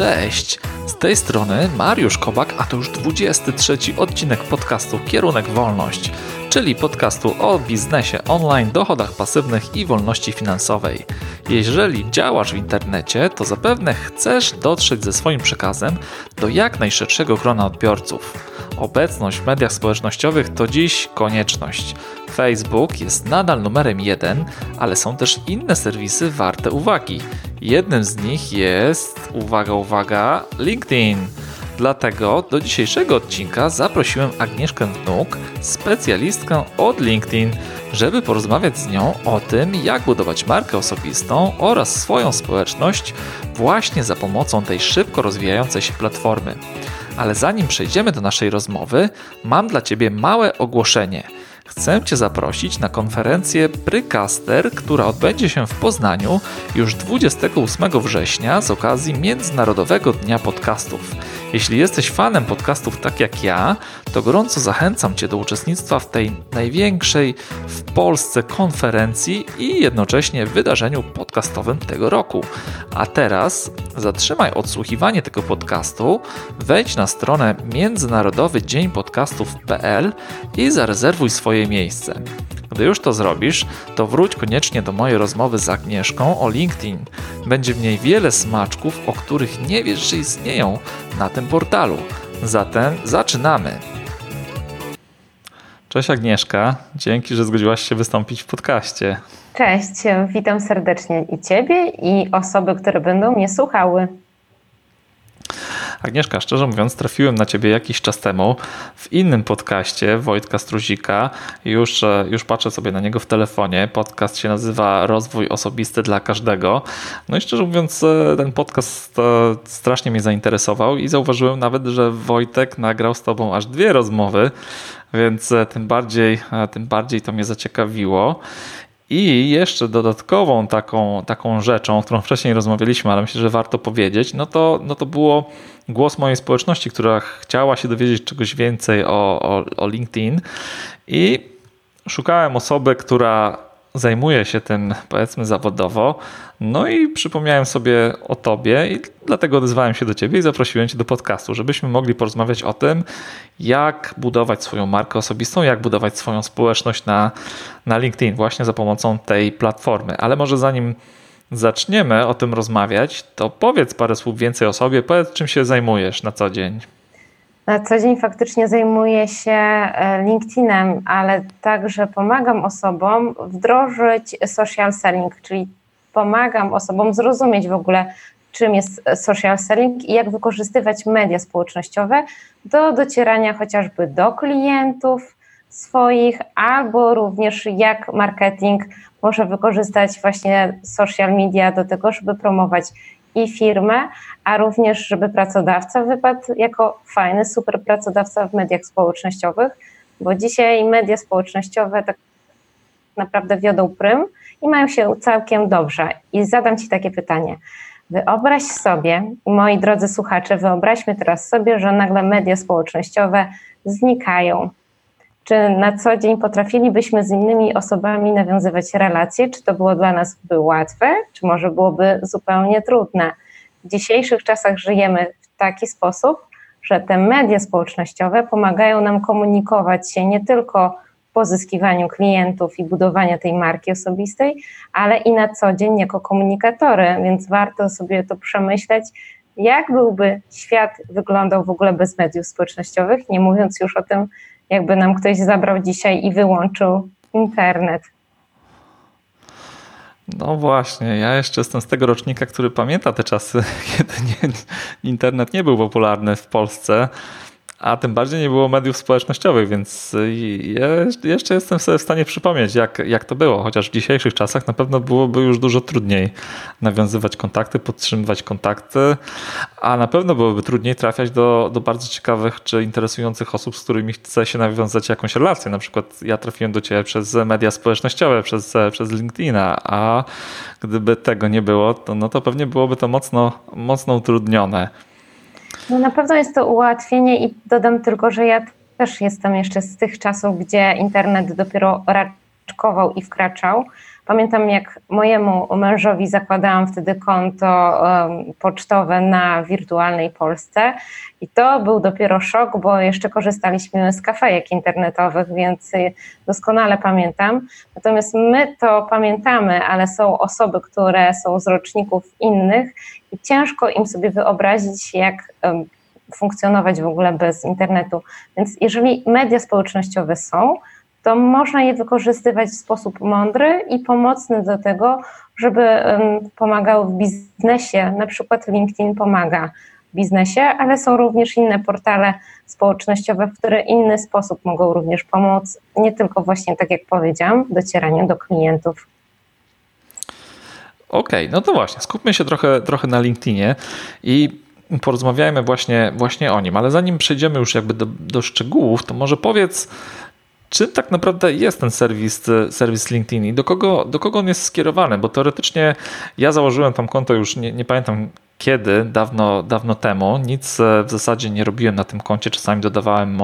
Cześć! Z tej strony Mariusz Kobak, a to już 23 odcinek podcastu Kierunek Wolność, czyli podcastu o biznesie online, dochodach pasywnych i wolności finansowej. Jeżeli działasz w internecie, to zapewne chcesz dotrzeć ze swoim przekazem do jak najszerszego grona odbiorców. Obecność w mediach społecznościowych to dziś konieczność. Facebook jest nadal numerem 1, ale są też inne serwisy warte uwagi. Jednym z nich jest, uwaga, LinkedIn. Dlatego do dzisiejszego odcinka zaprosiłem Agnieszkę Wnuk, specjalistkę od LinkedIn, żeby porozmawiać z nią o tym, jak budować markę osobistą oraz swoją społeczność właśnie za pomocą tej szybko rozwijającej się platformy. Ale zanim przejdziemy do naszej rozmowy, mam dla Ciebie małe ogłoszenie. Chcę Cię zaprosić na konferencję Prycaster, która odbędzie się w Poznaniu już 28 września z okazji Międzynarodowego Dnia Podcastów. Jeśli jesteś fanem podcastów tak jak ja, to gorąco zachęcam Cię do uczestnictwa w tej największej w Polsce konferencji i jednocześnie wydarzeniu podcastowym tego roku. A teraz zatrzymaj odsłuchiwanie tego podcastu, wejdź na stronę międzynarodowydzieńpodcastów.pl i zarezerwuj swoje miejsce. Gdy już to zrobisz, to wróć koniecznie do mojej rozmowy z Agnieszką o LinkedIn. Będzie w niej wiele smaczków, o których nie wiesz, że istnieją na tym portalu. Zatem zaczynamy! Cześć Agnieszka, dzięki, że zgodziłaś się wystąpić w podcaście. Cześć, witam serdecznie i Ciebie, i osoby, które będą mnie słuchały. Agnieszka, szczerze mówiąc, trafiłem na Ciebie jakiś czas temu w innym podcaście Wojtka Struzika. Już patrzę sobie na niego w telefonie. Podcast się nazywa Rozwój Osobisty dla Każdego. No i szczerze mówiąc, ten podcast strasznie mnie zainteresował i zauważyłem nawet, że Wojtek nagrał z Tobą aż 2 rozmowy, więc tym bardziej to mnie zaciekawiło. I jeszcze dodatkową taką rzeczą, o którą wcześniej rozmawialiśmy, ale myślę, że warto powiedzieć, no to było głos mojej społeczności, która chciała się dowiedzieć czegoś więcej o LinkedIn, i szukałem osoby, która zajmuje się tym, powiedzmy, zawodowo, no i przypomniałem sobie o Tobie i dlatego odezwałem się do Ciebie i zaprosiłem Cię do podcastu, żebyśmy mogli porozmawiać o tym, jak budować swoją markę osobistą, jak budować swoją społeczność na LinkedIn właśnie za pomocą tej platformy. Ale może zanim zaczniemy o tym rozmawiać, to powiedz parę słów więcej o sobie, powiedz, czym się zajmujesz na co dzień. Na co dzień faktycznie zajmuję się LinkedInem, ale także pomagam osobom wdrożyć social selling, czyli pomagam osobom zrozumieć w ogóle, czym jest social selling i jak wykorzystywać media społecznościowe do docierania chociażby do klientów swoich, albo również jak marketing może wykorzystać właśnie social media do tego, żeby promować i firmę, a również żeby pracodawca wypadł jako fajny, super pracodawca w mediach społecznościowych, bo dzisiaj media społecznościowe tak naprawdę wiodą prym i mają się całkiem dobrze. I zadam Ci takie pytanie. Wyobraź sobie, moi drodzy słuchacze, wyobraźmy teraz sobie, że nagle media społecznościowe znikają. Czy na co dzień potrafilibyśmy z innymi osobami nawiązywać relacje? Czy to było dla nas łatwe, czy może byłoby zupełnie trudne? W dzisiejszych czasach żyjemy w taki sposób, że te media społecznościowe pomagają nam komunikować się nie tylko w pozyskiwaniu klientów i budowaniu tej marki osobistej, ale i na co dzień jako komunikatory, więc warto sobie to przemyśleć, jak byłby świat wyglądał w ogóle bez mediów społecznościowych, nie mówiąc już o tym, jakby nam ktoś zabrał dzisiaj i wyłączył internet. No właśnie, ja jeszcze jestem z tego rocznika, który pamięta te czasy, kiedy internet nie był popularny w Polsce, a tym bardziej nie było mediów społecznościowych, więc ja jeszcze jestem sobie w stanie przypomnieć, jak to było, chociaż w dzisiejszych czasach na pewno byłoby już dużo trudniej nawiązywać kontakty, podtrzymywać kontakty, a na pewno byłoby trudniej trafiać do bardzo ciekawych czy interesujących osób, z którymi chce się nawiązać jakąś relację. Na przykład ja trafiłem do Ciebie przez media społecznościowe, przez LinkedIna, a gdyby tego nie było, to pewnie byłoby to mocno utrudnione. No na pewno jest to ułatwienie i dodam tylko, że ja też jestem jeszcze z tych czasów, gdzie internet dopiero raczej raczkował i wkraczał. Pamiętam, jak mojemu mężowi zakładałam wtedy konto pocztowe na Wirtualnej Polsce i to był dopiero szok, bo jeszcze korzystaliśmy z kafejek internetowych, więc doskonale pamiętam. Natomiast my to pamiętamy, ale są osoby, które są z roczników innych i ciężko im sobie wyobrazić, jak funkcjonować w ogóle bez internetu. Więc jeżeli media społecznościowe są, to można je wykorzystywać w sposób mądry i pomocny do tego, żeby pomagały w biznesie. Na przykład LinkedIn pomaga w biznesie, ale są również inne portale społecznościowe, w które inny sposób mogą również pomóc, nie tylko właśnie, tak jak powiedziałam, docieraniu do klientów. Okej, no to właśnie, skupmy się trochę na LinkedInie i porozmawiajmy właśnie o nim, ale zanim przejdziemy już jakby do szczegółów, to może powiedz, czym tak naprawdę jest ten serwis LinkedIn i do kogo on jest skierowany? Bo teoretycznie ja założyłem tam konto już nie pamiętam kiedy, dawno temu. Nic w zasadzie nie robiłem na tym koncie. Czasami dodawałem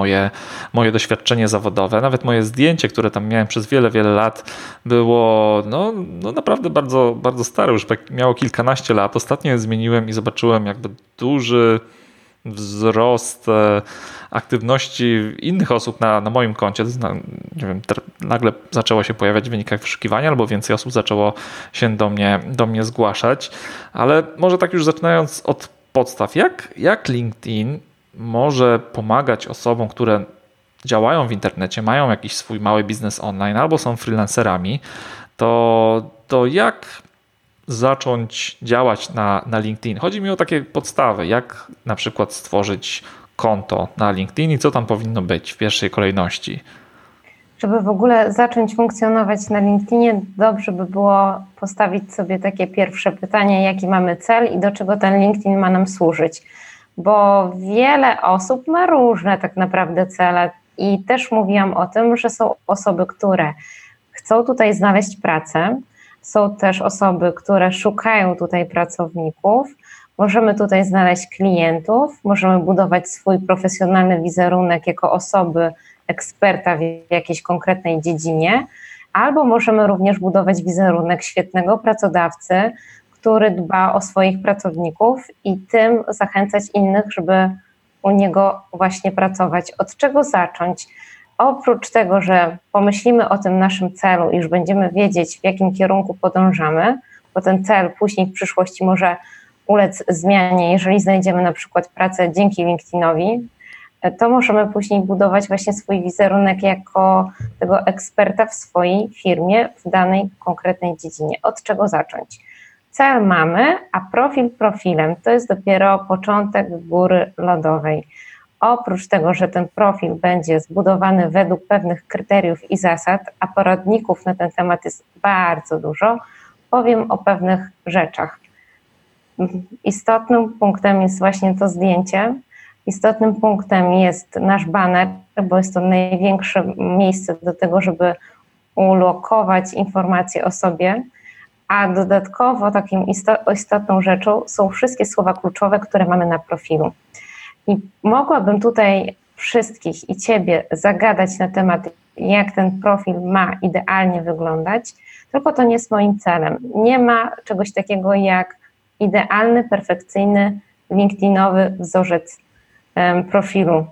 moje doświadczenie zawodowe. Nawet moje zdjęcie, które tam miałem przez wiele lat, było no naprawdę bardzo, bardzo stare. Już miało kilkanaście lat. Ostatnio je zmieniłem i zobaczyłem jakby duży wzrost aktywności innych osób na moim koncie. Nie wiem, nagle zaczęło się pojawiać w wynikach wyszukiwania, albo więcej osób zaczęło się do mnie zgłaszać. Ale może tak już zaczynając od podstaw, jak LinkedIn może pomagać osobom, które działają w internecie, mają jakiś swój mały biznes online albo są freelancerami, to jak zacząć działać na LinkedIn? Chodzi mi o takie podstawy, jak na przykład stworzyć konto na LinkedIn i co tam powinno być w pierwszej kolejności. Żeby w ogóle zacząć funkcjonować na LinkedInie, dobrze by było postawić sobie takie pierwsze pytanie, jaki mamy cel i do czego ten LinkedIn ma nam służyć. Bo wiele osób ma różne tak naprawdę cele i też mówiłam o tym, że są osoby, które chcą tutaj znaleźć pracę, są też osoby, które szukają tutaj pracowników, możemy tutaj znaleźć klientów, możemy budować swój profesjonalny wizerunek jako osoby eksperta w jakiejś konkretnej dziedzinie, albo możemy również budować wizerunek świetnego pracodawcy, który dba o swoich pracowników i tym zachęcać innych, żeby u niego właśnie pracować. Od czego zacząć? Oprócz tego, że pomyślimy o tym naszym celu i już będziemy wiedzieć, w jakim kierunku podążamy, bo ten cel później w przyszłości może ulec zmianie, jeżeli znajdziemy na przykład pracę dzięki LinkedInowi, to możemy później budować właśnie swój wizerunek jako tego eksperta w swojej firmie w danej konkretnej dziedzinie. Od czego zacząć? Cel mamy, a profil profilem. To jest dopiero początek góry lodowej. Oprócz tego, że ten profil będzie zbudowany według pewnych kryteriów i zasad, a poradników na ten temat jest bardzo dużo, powiem o pewnych rzeczach. Istotnym punktem jest właśnie to zdjęcie, istotnym punktem jest nasz baner, bo jest to największe miejsce do tego, żeby ulokować informacje o sobie, a dodatkowo takim istotną rzeczą są wszystkie słowa kluczowe, które mamy na profilu. I mogłabym tutaj wszystkich i Ciebie zagadać na temat, jak ten profil ma idealnie wyglądać, tylko to nie jest moim celem. Nie ma czegoś takiego jak idealny, perfekcyjny, LinkedInowy wzorzec profilu.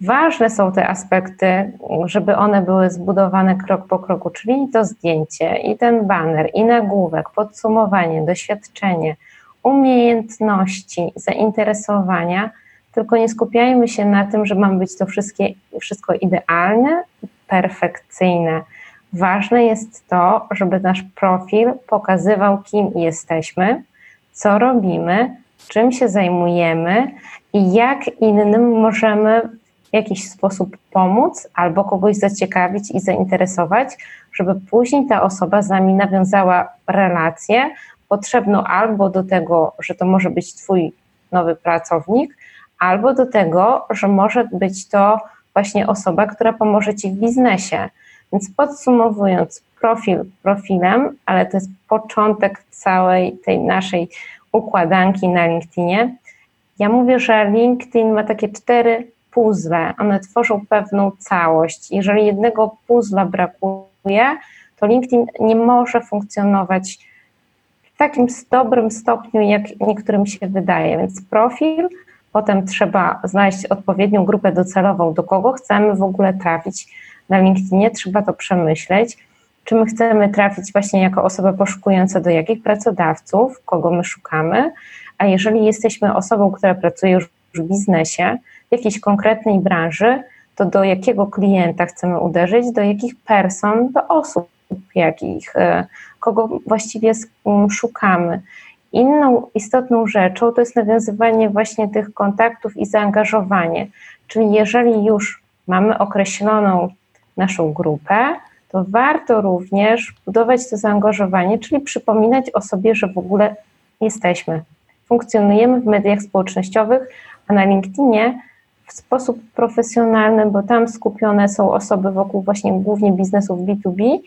Ważne są te aspekty, żeby one były zbudowane krok po kroku, czyli to zdjęcie, i ten baner, i nagłówek, podsumowanie, doświadczenie, umiejętności, zainteresowania. Tylko nie skupiajmy się na tym, że ma być to wszystko idealne i perfekcyjne. Ważne jest to, żeby nasz profil pokazywał, kim jesteśmy, co robimy, czym się zajmujemy i jak innym możemy w jakiś sposób pomóc albo kogoś zaciekawić i zainteresować, żeby później ta osoba z nami nawiązała relację potrzebną albo do tego, że to może być Twój nowy pracownik, albo do tego, że może być to właśnie osoba, która pomoże Ci w biznesie. Więc podsumowując, profil profilem, ale to jest początek całej tej naszej układanki na LinkedInie. Ja mówię, że LinkedIn ma takie 4 puzzle, one tworzą pewną całość. Jeżeli jednego puzzla brakuje, komunikuje, to LinkedIn nie może funkcjonować w takim dobrym stopniu, jak niektórym się wydaje. Więc profil, potem trzeba znaleźć odpowiednią grupę docelową, do kogo chcemy w ogóle trafić na LinkedInie, trzeba to przemyśleć. Czy my chcemy trafić właśnie jako osoba poszukująca do jakich pracodawców, kogo my szukamy, a jeżeli jesteśmy osobą, która pracuje już w biznesie, w jakiejś konkretnej branży, to do jakiego klienta chcemy uderzyć, do jakich person, do osób, jakich, kogo właściwie szukamy. Inną istotną rzeczą to jest nawiązywanie właśnie tych kontaktów i zaangażowanie. Czyli jeżeli już mamy określoną naszą grupę, to warto również budować to zaangażowanie, czyli przypominać o sobie, że w ogóle jesteśmy. Funkcjonujemy w mediach społecznościowych, a na LinkedInie w sposób profesjonalny, bo tam skupione są osoby wokół właśnie głównie biznesów B2B,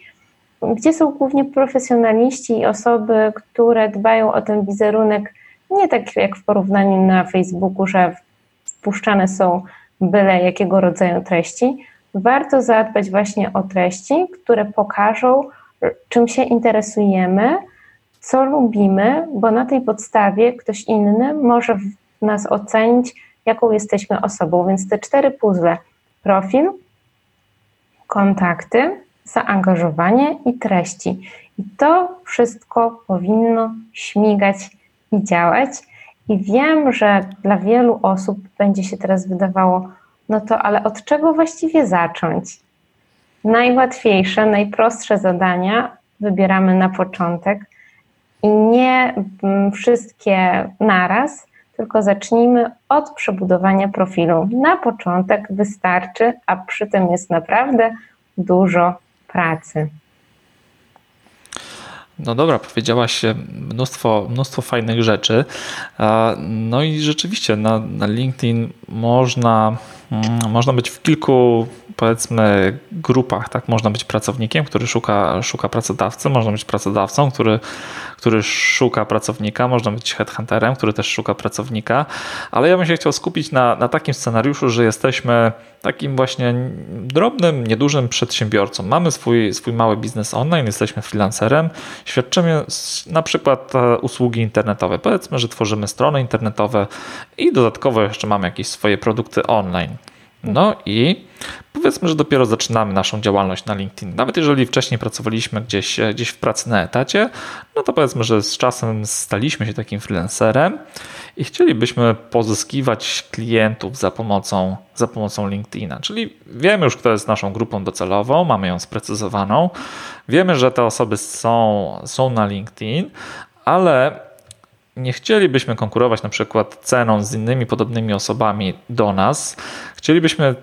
gdzie są głównie profesjonaliści i osoby, które dbają o ten wizerunek, nie tak jak w porównaniu na Facebooku, że wpuszczane są byle jakiego rodzaju treści. Warto zadbać właśnie o treści, które pokażą, czym się interesujemy, co lubimy, bo na tej podstawie ktoś inny może nas ocenić, jaką jesteśmy osobą. Więc te 4 puzzle: profil, kontakty, zaangażowanie i treści. I to wszystko powinno śmigać i działać. I wiem, że dla wielu osób będzie się teraz wydawało, no to ale od czego właściwie zacząć? Najłatwiejsze, najprostsze zadania wybieramy na początek i nie wszystkie naraz, tylko zacznijmy od przebudowania profilu. Na początek wystarczy, a przy tym jest naprawdę dużo pracy. No dobra, powiedziałaś mnóstwo fajnych rzeczy. No i rzeczywiście na LinkedIn można być w kilku, powiedzmy, grupach, tak? Można być pracownikiem, który szuka pracodawcy, można być pracodawcą, który szuka pracownika, można być headhunterem, który też szuka pracownika, ale ja bym się chciał skupić na takim scenariuszu, że jesteśmy takim właśnie drobnym, niedużym przedsiębiorcą. Mamy swój mały biznes online, jesteśmy freelancerem, świadczymy na przykład usługi internetowe. Powiedzmy, że tworzymy strony internetowe i dodatkowo jeszcze mamy jakieś swoje produkty online. No i powiedzmy, że dopiero zaczynamy naszą działalność na LinkedIn. Nawet jeżeli wcześniej pracowaliśmy gdzieś w pracy na etacie, no to powiedzmy, że z czasem staliśmy się takim freelancerem i chcielibyśmy pozyskiwać klientów za pomocą LinkedIna. Czyli wiemy już, kto jest naszą grupą docelową, mamy ją sprecyzowaną, wiemy, że te osoby są na LinkedIn, ale nie chcielibyśmy konkurować na przykład ceną z innymi podobnymi osobami do nas. Chcielibyśmy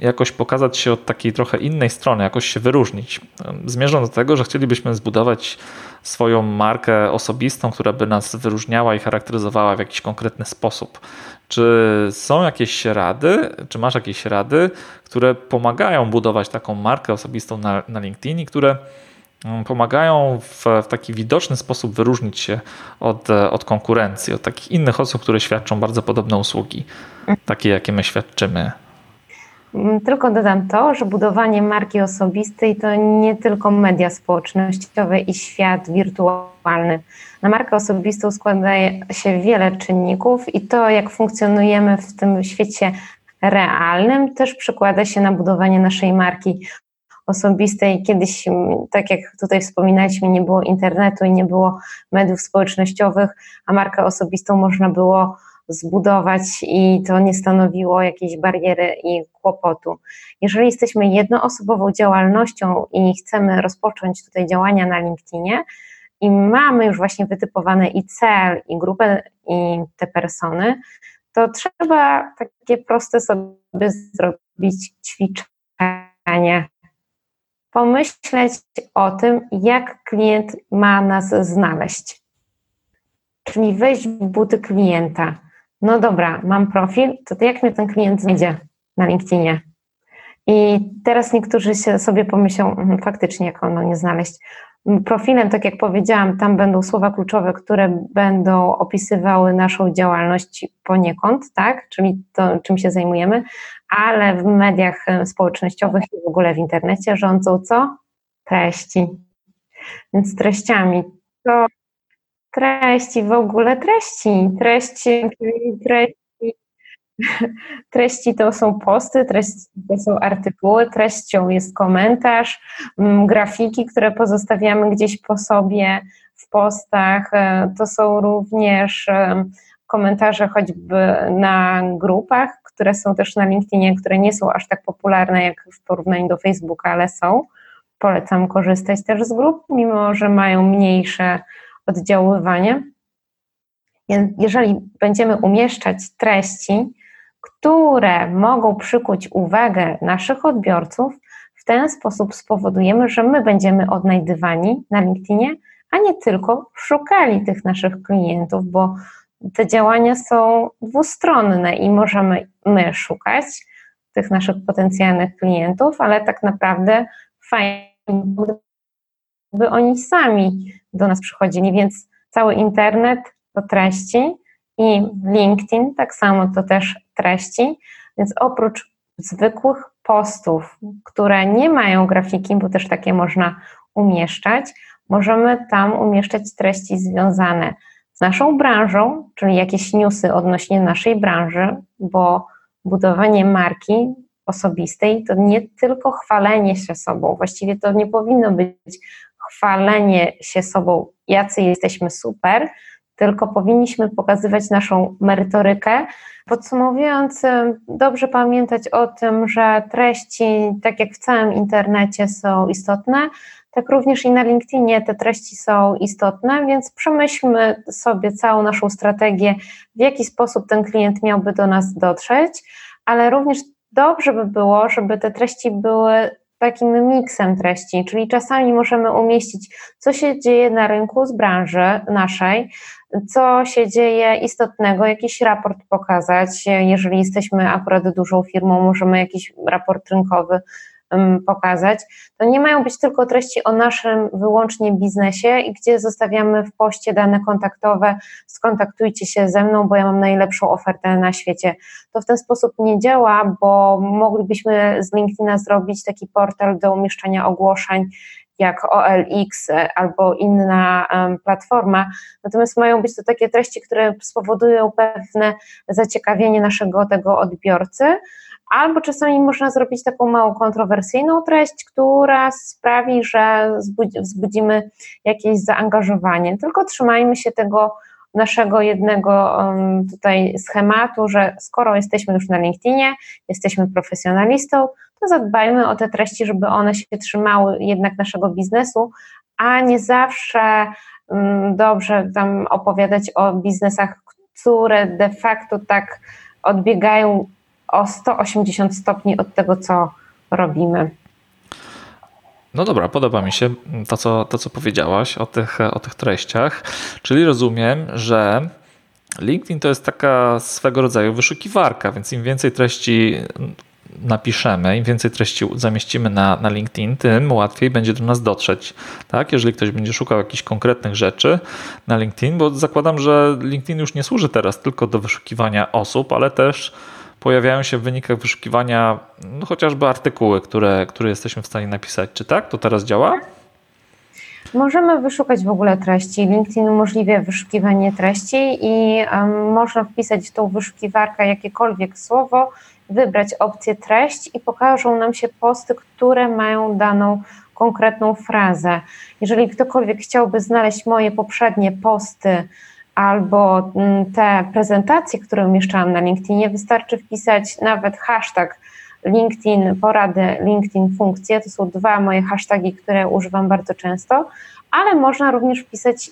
jakoś pokazać się od takiej trochę innej strony, jakoś się wyróżnić. Zmierzam do tego, że chcielibyśmy zbudować swoją markę osobistą, która by nas wyróżniała i charakteryzowała w jakiś konkretny sposób. Czy są jakieś rady, czy masz jakieś rady, które pomagają budować taką markę osobistą na LinkedIn i które pomagają w taki widoczny sposób wyróżnić się od konkurencji, od takich innych osób, które świadczą bardzo podobne usługi, takie jakie my świadczymy? Tylko dodam to, że budowanie marki osobistej to nie tylko media społecznościowe i świat wirtualny. Na markę osobistą składa się wiele czynników i to, jak funkcjonujemy w tym świecie realnym, też przekłada się na budowanie naszej marki osobistej. Kiedyś, tak jak tutaj wspominaliśmy, nie było internetu i nie było mediów społecznościowych, a markę osobistą można było zbudować i to nie stanowiło jakiejś bariery i kłopotu. Jeżeli jesteśmy jednoosobową działalnością i chcemy rozpocząć tutaj działania na LinkedInie i mamy już właśnie wytypowane i cel, i grupę, i te persony, to trzeba takie proste sobie zrobić ćwiczenie. Pomyśleć o tym, jak klient ma nas znaleźć. Czyli wejść w buty klienta. No dobra, mam profil, to jak mnie ten klient znajdzie na LinkedInie? I teraz niektórzy się sobie pomyślą, faktycznie jak ono nie znaleźć. Profilem, tak jak powiedziałam, tam będą słowa kluczowe, które będą opisywały naszą działalność poniekąd, tak? Czyli to, czym się zajmujemy, ale w mediach społecznościowych i w ogóle w internecie rządzą co? treści. Więc treściami. To treści, w ogóle treści to są posty, treści to są artykuły, treścią jest komentarz, grafiki, które pozostawiamy gdzieś po sobie w postach, to są również komentarze choćby na grupach, które są też na LinkedInie, które nie są aż tak popularne jak w porównaniu do Facebooka, ale są. Polecam korzystać też z grup, mimo że mają mniejsze oddziaływanie. Jeżeli będziemy umieszczać treści, które mogą przykuć uwagę naszych odbiorców, w ten sposób spowodujemy, że my będziemy odnajdywani na LinkedInie, a nie tylko szukali tych naszych klientów, bo te działania są dwustronne i możemy my szukać tych naszych potencjalnych klientów, ale tak naprawdę fajnie by oni sami do nas przychodzili, więc cały internet to treści i LinkedIn tak samo to też treści, więc oprócz zwykłych postów, które nie mają grafiki, bo też takie można umieszczać, możemy tam umieszczać treści związane z naszą branżą, czyli jakieś newsy odnośnie naszej branży, bo budowanie marki osobistej to nie tylko chwalenie się sobą, właściwie to nie powinno być chwalenie się sobą, jacy jesteśmy super, tylko powinniśmy pokazywać naszą merytorykę. Podsumowując, dobrze pamiętać o tym, że treści, tak jak w całym internecie, są istotne, tak również i na LinkedInie te treści są istotne, więc przemyślmy sobie całą naszą strategię, w jaki sposób ten klient miałby do nas dotrzeć, ale również dobrze by było, żeby te treści były takim miksem treści, czyli czasami możemy umieścić, co się dzieje na rynku z branży naszej, co się dzieje istotnego, jakiś raport pokazać, jeżeli jesteśmy akurat dużą firmą, możemy jakiś raport rynkowy pokazać. To nie mają być tylko treści o naszym wyłącznie biznesie i gdzie zostawiamy w poście dane kontaktowe, skontaktujcie się ze mną, bo ja mam najlepszą ofertę na świecie. To w ten sposób nie działa, bo moglibyśmy z LinkedIna zrobić taki portal do umieszczania ogłoszeń jak OLX albo inna platforma, natomiast mają być to takie treści, które spowodują pewne zaciekawienie naszego tego odbiorcy, albo czasami można zrobić taką mało kontrowersyjną treść, która sprawi, że wzbudzimy jakieś zaangażowanie. Tylko trzymajmy się tego naszego jednego tutaj schematu, że skoro jesteśmy już na LinkedInie, jesteśmy profesjonalistą, to zadbajmy o te treści, żeby one się trzymały jednak naszego biznesu, a nie zawsze dobrze tam opowiadać o biznesach, które de facto tak odbiegają o 180 stopni od tego, co robimy. No dobra, podoba mi się to, co powiedziałaś o tych treściach, czyli rozumiem, że LinkedIn to jest taka swego rodzaju wyszukiwarka, więc im więcej treści napiszemy, im więcej treści zamieścimy na LinkedIn, tym łatwiej będzie do nas dotrzeć, tak? Jeżeli ktoś będzie szukał jakichś konkretnych rzeczy na LinkedIn, bo zakładam, że LinkedIn już nie służy teraz tylko do wyszukiwania osób, ale też pojawiają się w wynikach wyszukiwania chociażby artykuły, które jesteśmy w stanie napisać. Czy tak? To teraz działa? Możemy wyszukać w ogóle treści. LinkedIn umożliwia wyszukiwanie treści i można wpisać w tą wyszukiwarkę jakiekolwiek słowo, wybrać opcję treść i pokażą nam się posty, które mają daną konkretną frazę. Jeżeli ktokolwiek chciałby znaleźć moje poprzednie posty albo te prezentacje, które umieszczałam na LinkedInie, wystarczy wpisać nawet hashtag LinkedIn porady, LinkedIn funkcje, to są dwa moje hasztagi, które używam bardzo często, ale można również wpisać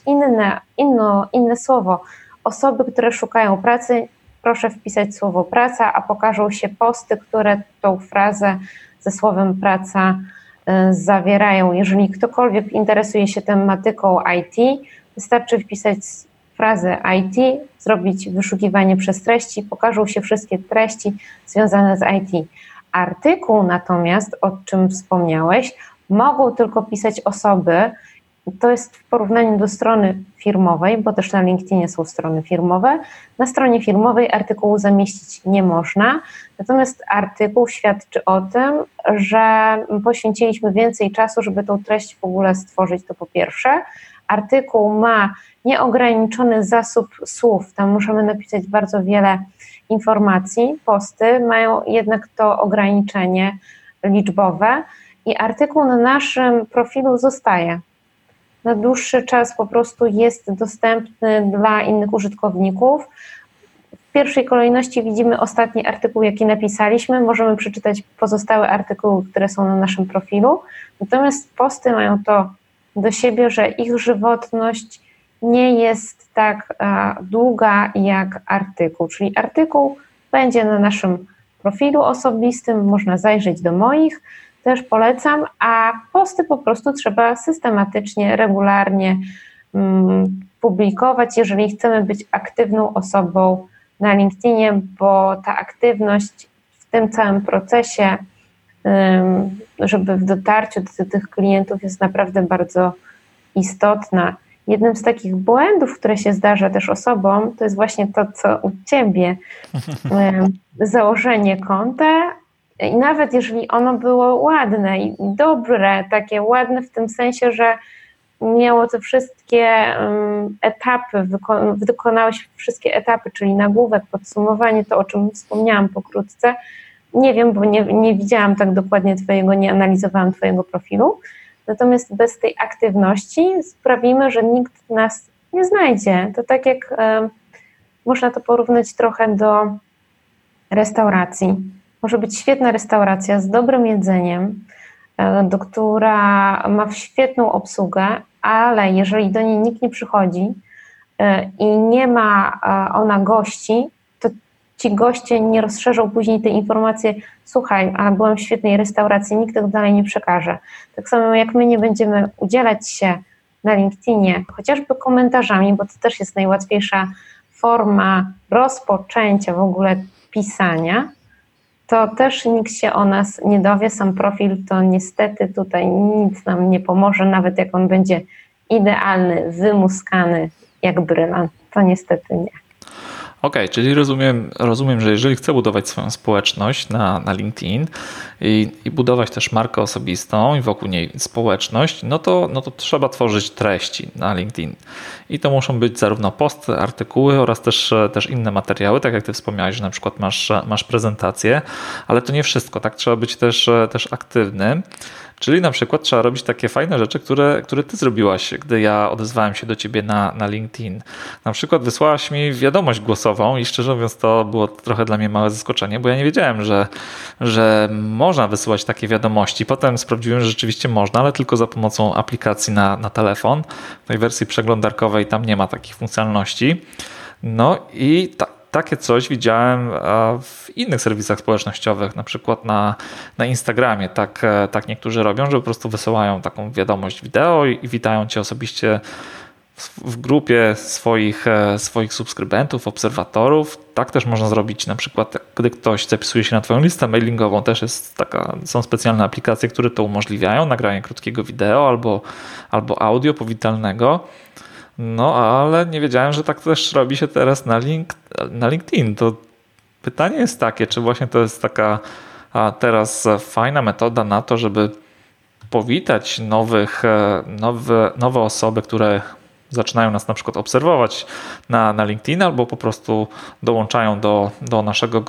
inne słowo. Osoby, które szukają pracy, proszę wpisać słowo praca, a pokażą się posty, które tą frazę ze słowem praca zawierają. Jeżeli ktokolwiek interesuje się tematyką IT, wystarczy wpisać frazę IT, zrobić wyszukiwanie przez treści, pokażą się wszystkie treści związane z IT. Artykuł natomiast, o czym wspomniałeś, mogą tylko pisać osoby To jest w porównaniu do strony firmowej, bo też na LinkedInie są strony firmowe. Na stronie firmowej artykułu zamieścić nie można, natomiast artykuł świadczy o tym, że poświęciliśmy więcej czasu, żeby tą treść w ogóle stworzyć, to po pierwsze. Artykuł ma nieograniczony zasób słów, tam możemy napisać bardzo wiele informacji, posty mają jednak to ograniczenie liczbowe i artykuł na naszym profilu zostaje. Na dłuższy czas po prostu jest dostępny dla innych użytkowników. W pierwszej kolejności widzimy ostatni artykuł, jaki napisaliśmy, możemy przeczytać pozostałe artykuły, które są na naszym profilu, natomiast posty mają to do siebie, że ich żywotność nie jest tak długa jak artykuł, czyli artykuł będzie na naszym profilu osobistym, można zajrzeć do moich, też polecam, a posty po prostu trzeba systematycznie, regularnie publikować, jeżeli chcemy być aktywną osobą na LinkedInie, bo ta aktywność w tym całym procesie, żeby w dotarciu do tych klientów jest naprawdę bardzo istotna. Jednym z takich błędów, które się zdarza też osobom, to jest właśnie to, co u Ciebie, założenie konta. I nawet jeżeli ono było ładne i dobre, takie ładne w tym sensie, że miało te wszystkie etapy, wykonałeś wszystkie etapy, czyli nagłówek, podsumowanie, to o czym wspomniałam pokrótce. Nie wiem, bo nie widziałam tak dokładnie Twojego, nie analizowałam Twojego profilu. Natomiast bez tej aktywności sprawimy, że nikt nas nie znajdzie. To tak jak można to porównać trochę do restauracji. Może być świetna restauracja z dobrym jedzeniem, która ma świetną obsługę, ale jeżeli do niej nikt nie przychodzi i nie ma ona gości, to ci goście nie rozszerzą później tej informacji, słuchaj, a byłem w świetnej restauracji, nikt tego dalej nie przekaże. Tak samo jak my nie będziemy udzielać się na LinkedInie, chociażby komentarzami, bo to też jest najłatwiejsza forma rozpoczęcia w ogóle pisania, to też nikt się o nas nie dowie, sam profil to niestety tutaj nic nam nie pomoże, nawet jak on będzie idealny, wymuskany jak brylant, to niestety nie. Okej, czyli rozumiem, że jeżeli chcę budować swoją społeczność na LinkedIn i budować też markę osobistą i wokół niej społeczność, no to trzeba tworzyć treści na LinkedIn. I to muszą być zarówno posty, artykuły oraz też inne materiały, tak jak ty wspomniałeś, że na przykład masz prezentację, ale to nie wszystko, tak? Trzeba być też aktywnym. Czyli na przykład trzeba robić takie fajne rzeczy, które ty zrobiłaś, gdy ja odezwałem się do ciebie na LinkedIn. Na przykład wysłałaś mi wiadomość głosową i szczerze mówiąc to było trochę dla mnie małe zaskoczenie, bo ja nie wiedziałem, że można wysyłać takie wiadomości. Potem sprawdziłem, że rzeczywiście można, ale tylko za pomocą aplikacji na telefon. W tej wersji przeglądarkowej tam nie ma takich funkcjonalności. No i takie coś widziałem w innych serwisach społecznościowych, na przykład na Instagramie. Tak niektórzy robią, że po prostu wysyłają taką wiadomość wideo i witają cię osobiście w grupie swoich subskrybentów, obserwatorów. Tak też można zrobić, na przykład gdy ktoś zapisuje się na twoją listę mailingową, też są specjalne aplikacje, które to umożliwiają, nagranie krótkiego wideo albo audio powitalnego. No, ale nie wiedziałem, że tak też robi się teraz na LinkedIn. To pytanie jest takie, czy właśnie to jest taka teraz fajna metoda na to, żeby powitać nowe osoby, które zaczynają nas na przykład obserwować na LinkedIn albo po prostu dołączają do naszego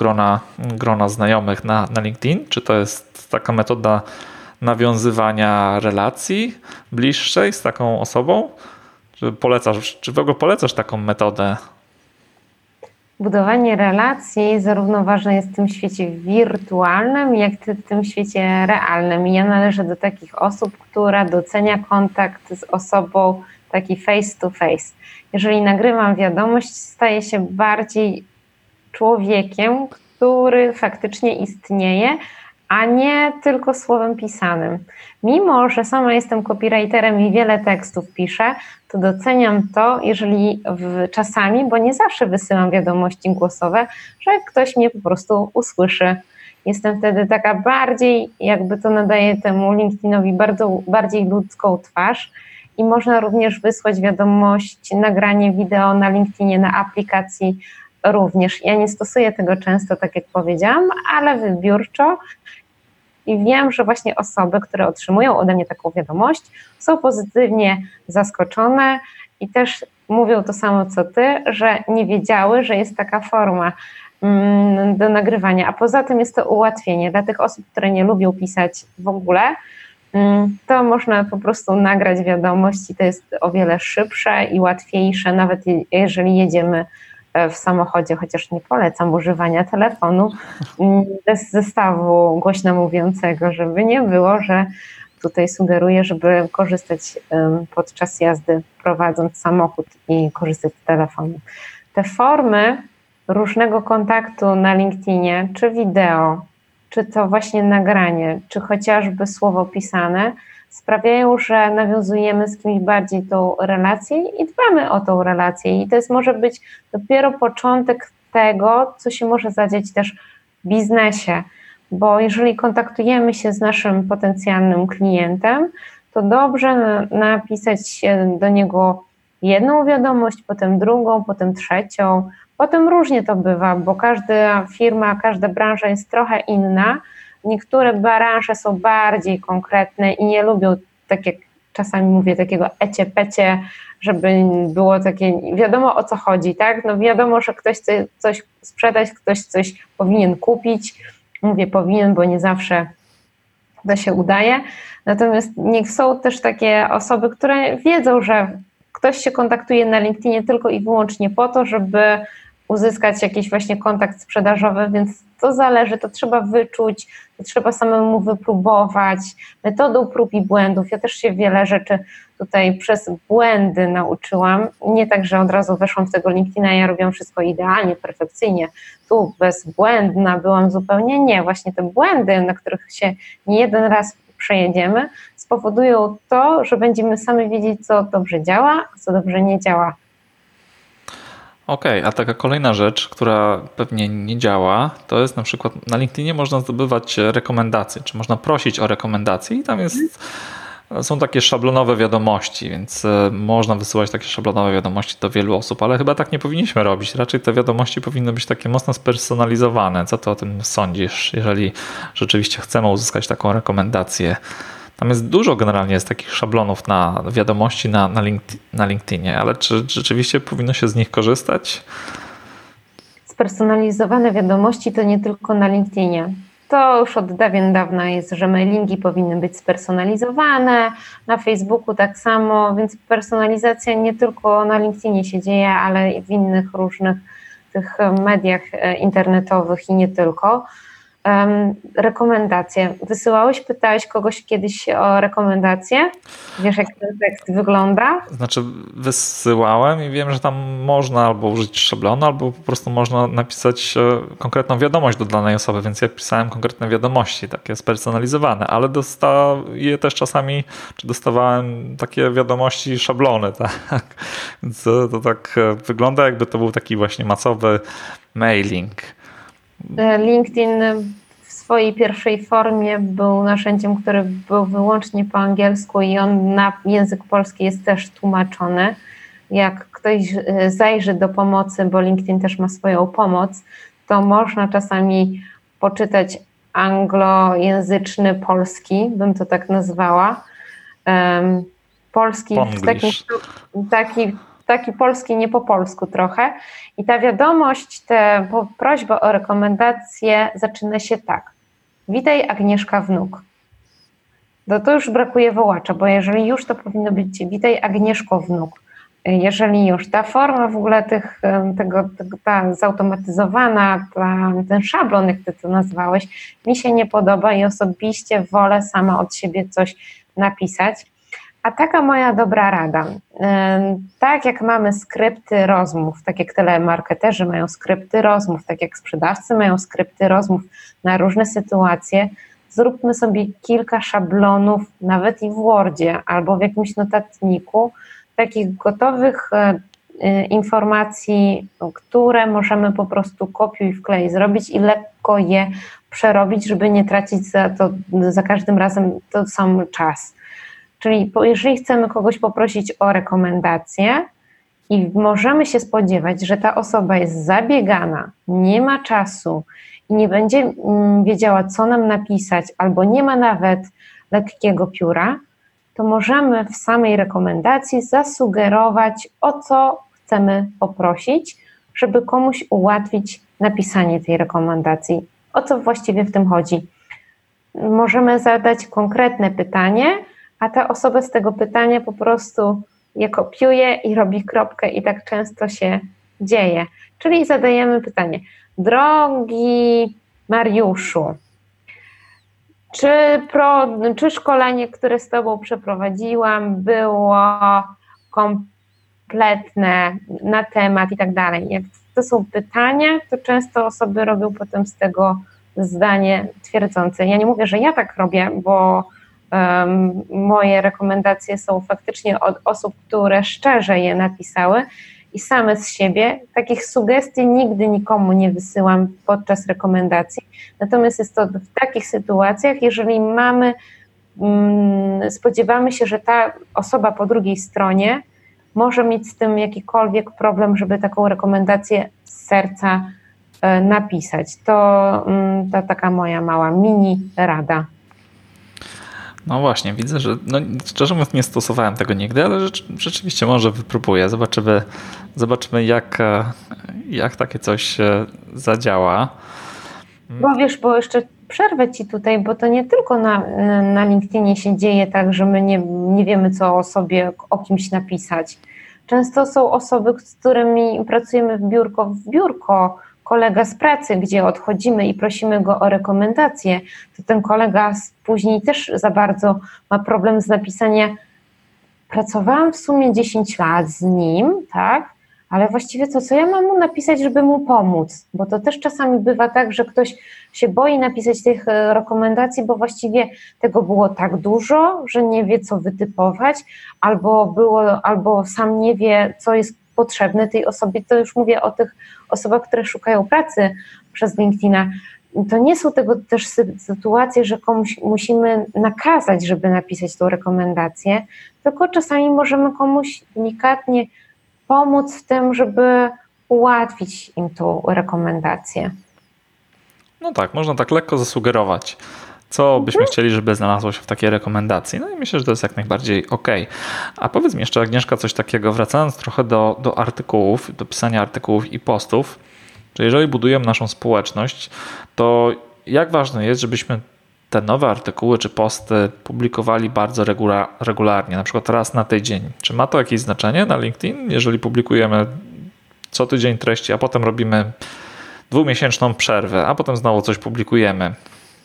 grona znajomych na LinkedIn. Czy to jest taka metoda nawiązywania relacji bliższej z taką osobą? Czy w ogóle polecasz taką metodę? Budowanie relacji zarówno ważne jest w tym świecie wirtualnym, jak i w tym świecie realnym. I ja należę do takich osób, która docenia kontakt z osobą taki face to face. Jeżeli nagrywam wiadomość, staję się bardziej człowiekiem, który faktycznie istnieje, a nie tylko słowem pisanym. Mimo, że sama jestem copywriterem i wiele tekstów piszę, to doceniam to, jeżeli czasami, bo nie zawsze wysyłam wiadomości głosowe, że ktoś mnie po prostu usłyszy. Jestem wtedy taka bardziej, jakby to nadaje temu LinkedInowi, bardziej ludzką twarz i można również wysłać wiadomość, nagranie wideo na LinkedInie, na aplikacji również. Ja nie stosuję tego często, tak jak powiedziałam, ale wybiórczo i wiem, że właśnie osoby, które otrzymują ode mnie taką wiadomość, są pozytywnie zaskoczone i też mówią to samo co ty, że nie wiedziały, że jest taka forma do nagrywania, a poza tym jest to ułatwienie dla tych osób, które nie lubią pisać w ogóle, to można po prostu nagrać wiadomość i to jest o wiele szybsze i łatwiejsze, nawet jeżeli jedziemy w samochodzie, chociaż nie polecam używania telefonu bez zestawu głośno mówiącego, żeby nie było, że tutaj sugeruję, żeby korzystać podczas jazdy, prowadząc samochód i korzystać z telefonu. Te formy różnego kontaktu na LinkedInie, czy wideo, czy to właśnie nagranie, czy chociażby słowo pisane, sprawiają, że nawiązujemy z kimś bardziej tą relację i dbamy o tą relację. I to jest, może być dopiero początek tego, co się może zadziać też w biznesie, bo jeżeli kontaktujemy się z naszym potencjalnym klientem, to dobrze napisać do niego jedną wiadomość, potem drugą, potem trzecią. Potem różnie to bywa, bo każda firma, każda branża jest trochę inna. Niektóre branże są bardziej konkretne i nie lubią, tak jak czasami mówię, takiego ecie-pecie, żeby było takie, wiadomo o co chodzi, tak? No wiadomo, że ktoś chce coś sprzedać, ktoś coś powinien kupić. Mówię powinien, bo nie zawsze to się udaje. Natomiast niech są też takie osoby, które wiedzą, że ktoś się kontaktuje na LinkedInie tylko i wyłącznie po to, żeby uzyskać jakiś właśnie kontakt sprzedażowy, więc to zależy, to trzeba wyczuć, to trzeba samemu wypróbować, metodą prób i błędów. Ja też się wiele rzeczy tutaj przez błędy nauczyłam, nie tak, że od razu weszłam w tego LinkedIna i ja robiłam wszystko idealnie, perfekcyjnie, tu bezbłędna byłam zupełnie, nie, właśnie te błędy, na których się nie jeden raz przejedziemy, spowodują to, że będziemy sami wiedzieć, co dobrze działa, a co dobrze nie działa. Okej, a taka kolejna rzecz, która pewnie nie działa, to jest na przykład na LinkedInie można zdobywać rekomendacje, czy można prosić o rekomendacje i tam są takie szablonowe wiadomości, więc można wysyłać takie szablonowe wiadomości do wielu osób, ale chyba tak nie powinniśmy robić. Raczej te wiadomości powinny być takie mocno spersonalizowane. Co ty o tym sądzisz, jeżeli rzeczywiście chcemy uzyskać taką rekomendację? Tam jest dużo generalnie z takich szablonów na wiadomości na LinkedInie, ale czy rzeczywiście powinno się z nich korzystać? Spersonalizowane wiadomości to nie tylko na LinkedInie. To już od dawien dawna jest, że mailingi powinny być spersonalizowane, na Facebooku tak samo, więc personalizacja nie tylko na LinkedInie się dzieje, ale i w innych różnych tych mediach internetowych i nie tylko. Rekomendacje. Wysyłałeś, pytałeś kogoś kiedyś o rekomendacje? Wiesz, jak ten tekst wygląda? Znaczy wysyłałem i wiem, że tam można albo użyć szablonu, albo po prostu można napisać konkretną wiadomość do danej osoby, więc ja pisałem konkretne wiadomości, takie spersonalizowane, ale dostaję też czasami, czy dostawałem takie wiadomości szablony, tak? Więc to tak wygląda, jakby to był taki właśnie masowy mailing. LinkedIn w swojej pierwszej formie był narzędziem, które był wyłącznie po angielsku i on na język polski jest też tłumaczony. Jak ktoś zajrzy do pomocy, bo LinkedIn też ma swoją pomoc, to można czasami poczytać anglojęzyczny polski, bym to tak nazwała. Polski taki polski, nie po polsku trochę i ta wiadomość, ta prośba o rekomendację zaczyna się tak. Witaj Agnieszka Wnuk. No to już brakuje wołacza, bo jeżeli już to powinno być witaj Agnieszko Wnuk. Jeżeli już ta forma w ogóle ta zautomatyzowana, ten szablon, jak ty to nazwałeś, mi się nie podoba i osobiście wolę sama od siebie coś napisać. A taka moja dobra rada, tak jak mamy skrypty rozmów, tak jak telemarketerzy mają skrypty rozmów, tak jak sprzedawcy mają skrypty rozmów na różne sytuacje, zróbmy sobie kilka szablonów, nawet i w Wordzie albo w jakimś notatniku, takich gotowych informacji, które możemy po prostu kopiuj wklej zrobić i lekko je przerobić, żeby nie tracić za każdym razem to sam czas. Czyli jeżeli chcemy kogoś poprosić o rekomendację i możemy się spodziewać, że ta osoba jest zabiegana, nie ma czasu i nie będzie wiedziała, co nam napisać, albo nie ma nawet lekkiego pióra, to możemy w samej rekomendacji zasugerować, o co chcemy poprosić, żeby komuś ułatwić napisanie tej rekomendacji. O co właściwie w tym chodzi? Możemy zadać konkretne pytanie, a ta osoba z tego pytania po prostu je kopiuje i robi kropkę i tak często się dzieje. Czyli zadajemy pytanie: drogi Mariuszu, czy szkolenie, które z Tobą przeprowadziłam, było kompletne na temat i tak dalej? Jak to są pytania, to często osoby robią potem z tego zdanie twierdzące. Ja nie mówię, że ja tak robię, bo moje rekomendacje są faktycznie od osób, które szczerze je napisały i same z siebie. Takich sugestii nigdy nikomu nie wysyłam podczas rekomendacji. Natomiast jest to w takich sytuacjach, jeżeli spodziewamy się, że ta osoba po drugiej stronie może mieć z tym jakikolwiek problem, żeby taką rekomendację z serca napisać. To taka moja mała mini rada. No właśnie, widzę, że szczerze mówiąc nie stosowałem tego nigdy, ale rzeczywiście może wypróbuję. Zobaczymy jak takie coś zadziała. Bo jeszcze przerwę Ci tutaj, bo to nie tylko na LinkedInie się dzieje tak, że my nie wiemy, co o sobie, o kimś napisać. Często są osoby, z którymi pracujemy w biurko, kolega z pracy, gdzie odchodzimy i prosimy go o rekomendację, to ten kolega później też za bardzo ma problem z napisaniem: pracowałam w sumie 10 lat z nim, tak? Ale właściwie co ja mam mu napisać, żeby mu pomóc? Bo to też czasami bywa tak, że ktoś się boi napisać tych rekomendacji, bo właściwie tego było tak dużo, że nie wie, co wytypować, albo sam nie wie, co jest potrzebne tej osobie. To już mówię o tych osobach, które szukają pracy przez LinkedIna. To nie są tego też sytuacje, że komuś musimy nakazać, żeby napisać tą rekomendację, tylko czasami możemy komuś delikatnie pomóc w tym, żeby ułatwić im tą rekomendację. No tak, można tak lekko zasugerować, co byśmy chcieli, żeby znalazło się w takiej rekomendacji. No i myślę, że to jest jak najbardziej okej. A powiedz mi jeszcze, Agnieszka, coś takiego, wracając trochę do artykułów, do pisania artykułów i postów, czyli jeżeli budujemy naszą społeczność, to jak ważne jest, żebyśmy te nowe artykuły czy posty publikowali bardzo regularnie, na przykład raz na tydzień. Czy ma to jakieś znaczenie na LinkedIn, jeżeli publikujemy co tydzień treści, a potem robimy 2-miesięczną przerwę, a potem znowu coś publikujemy?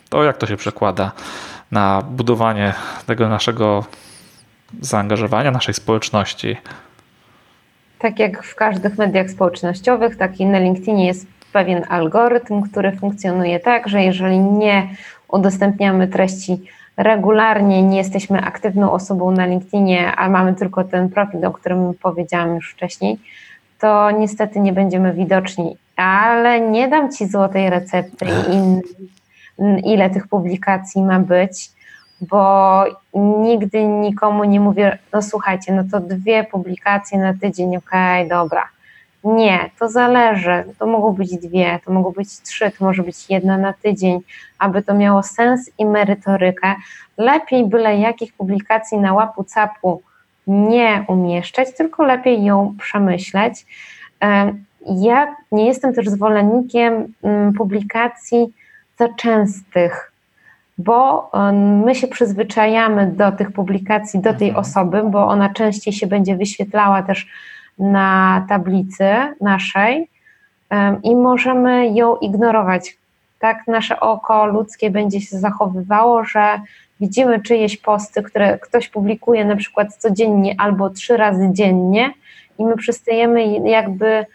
To jak to się przekłada na budowanie tego naszego zaangażowania, naszej społeczności? Tak jak w każdych mediach społecznościowych, tak i na LinkedInie jest pewien algorytm, który funkcjonuje tak, że jeżeli nie udostępniamy treści regularnie, nie jesteśmy aktywną osobą na LinkedInie, a mamy tylko ten profil, o którym powiedziałam już wcześniej, to niestety nie będziemy widoczni. Ale nie dam Ci złotej recepty, ile tych publikacji ma być, bo nigdy nikomu nie mówię: no słuchajcie, no to 2 publikacje na tydzień, okej, dobra. Nie, to zależy, to mogą być 2, to mogą być 3, to może być 1 na tydzień, aby to miało sens i merytorykę. Lepiej byle jakich publikacji na łapu capu nie umieszczać, tylko lepiej ją przemyśleć. Ja nie jestem też zwolennikiem publikacji za częstych, bo my się przyzwyczajamy do tych publikacji, do tej osoby, bo ona częściej się będzie wyświetlała też na tablicy naszej i możemy ją ignorować. Tak nasze oko ludzkie będzie się zachowywało, że widzimy czyjeś posty, które ktoś publikuje na przykład codziennie albo 3 razy dziennie i my przestajemy jakby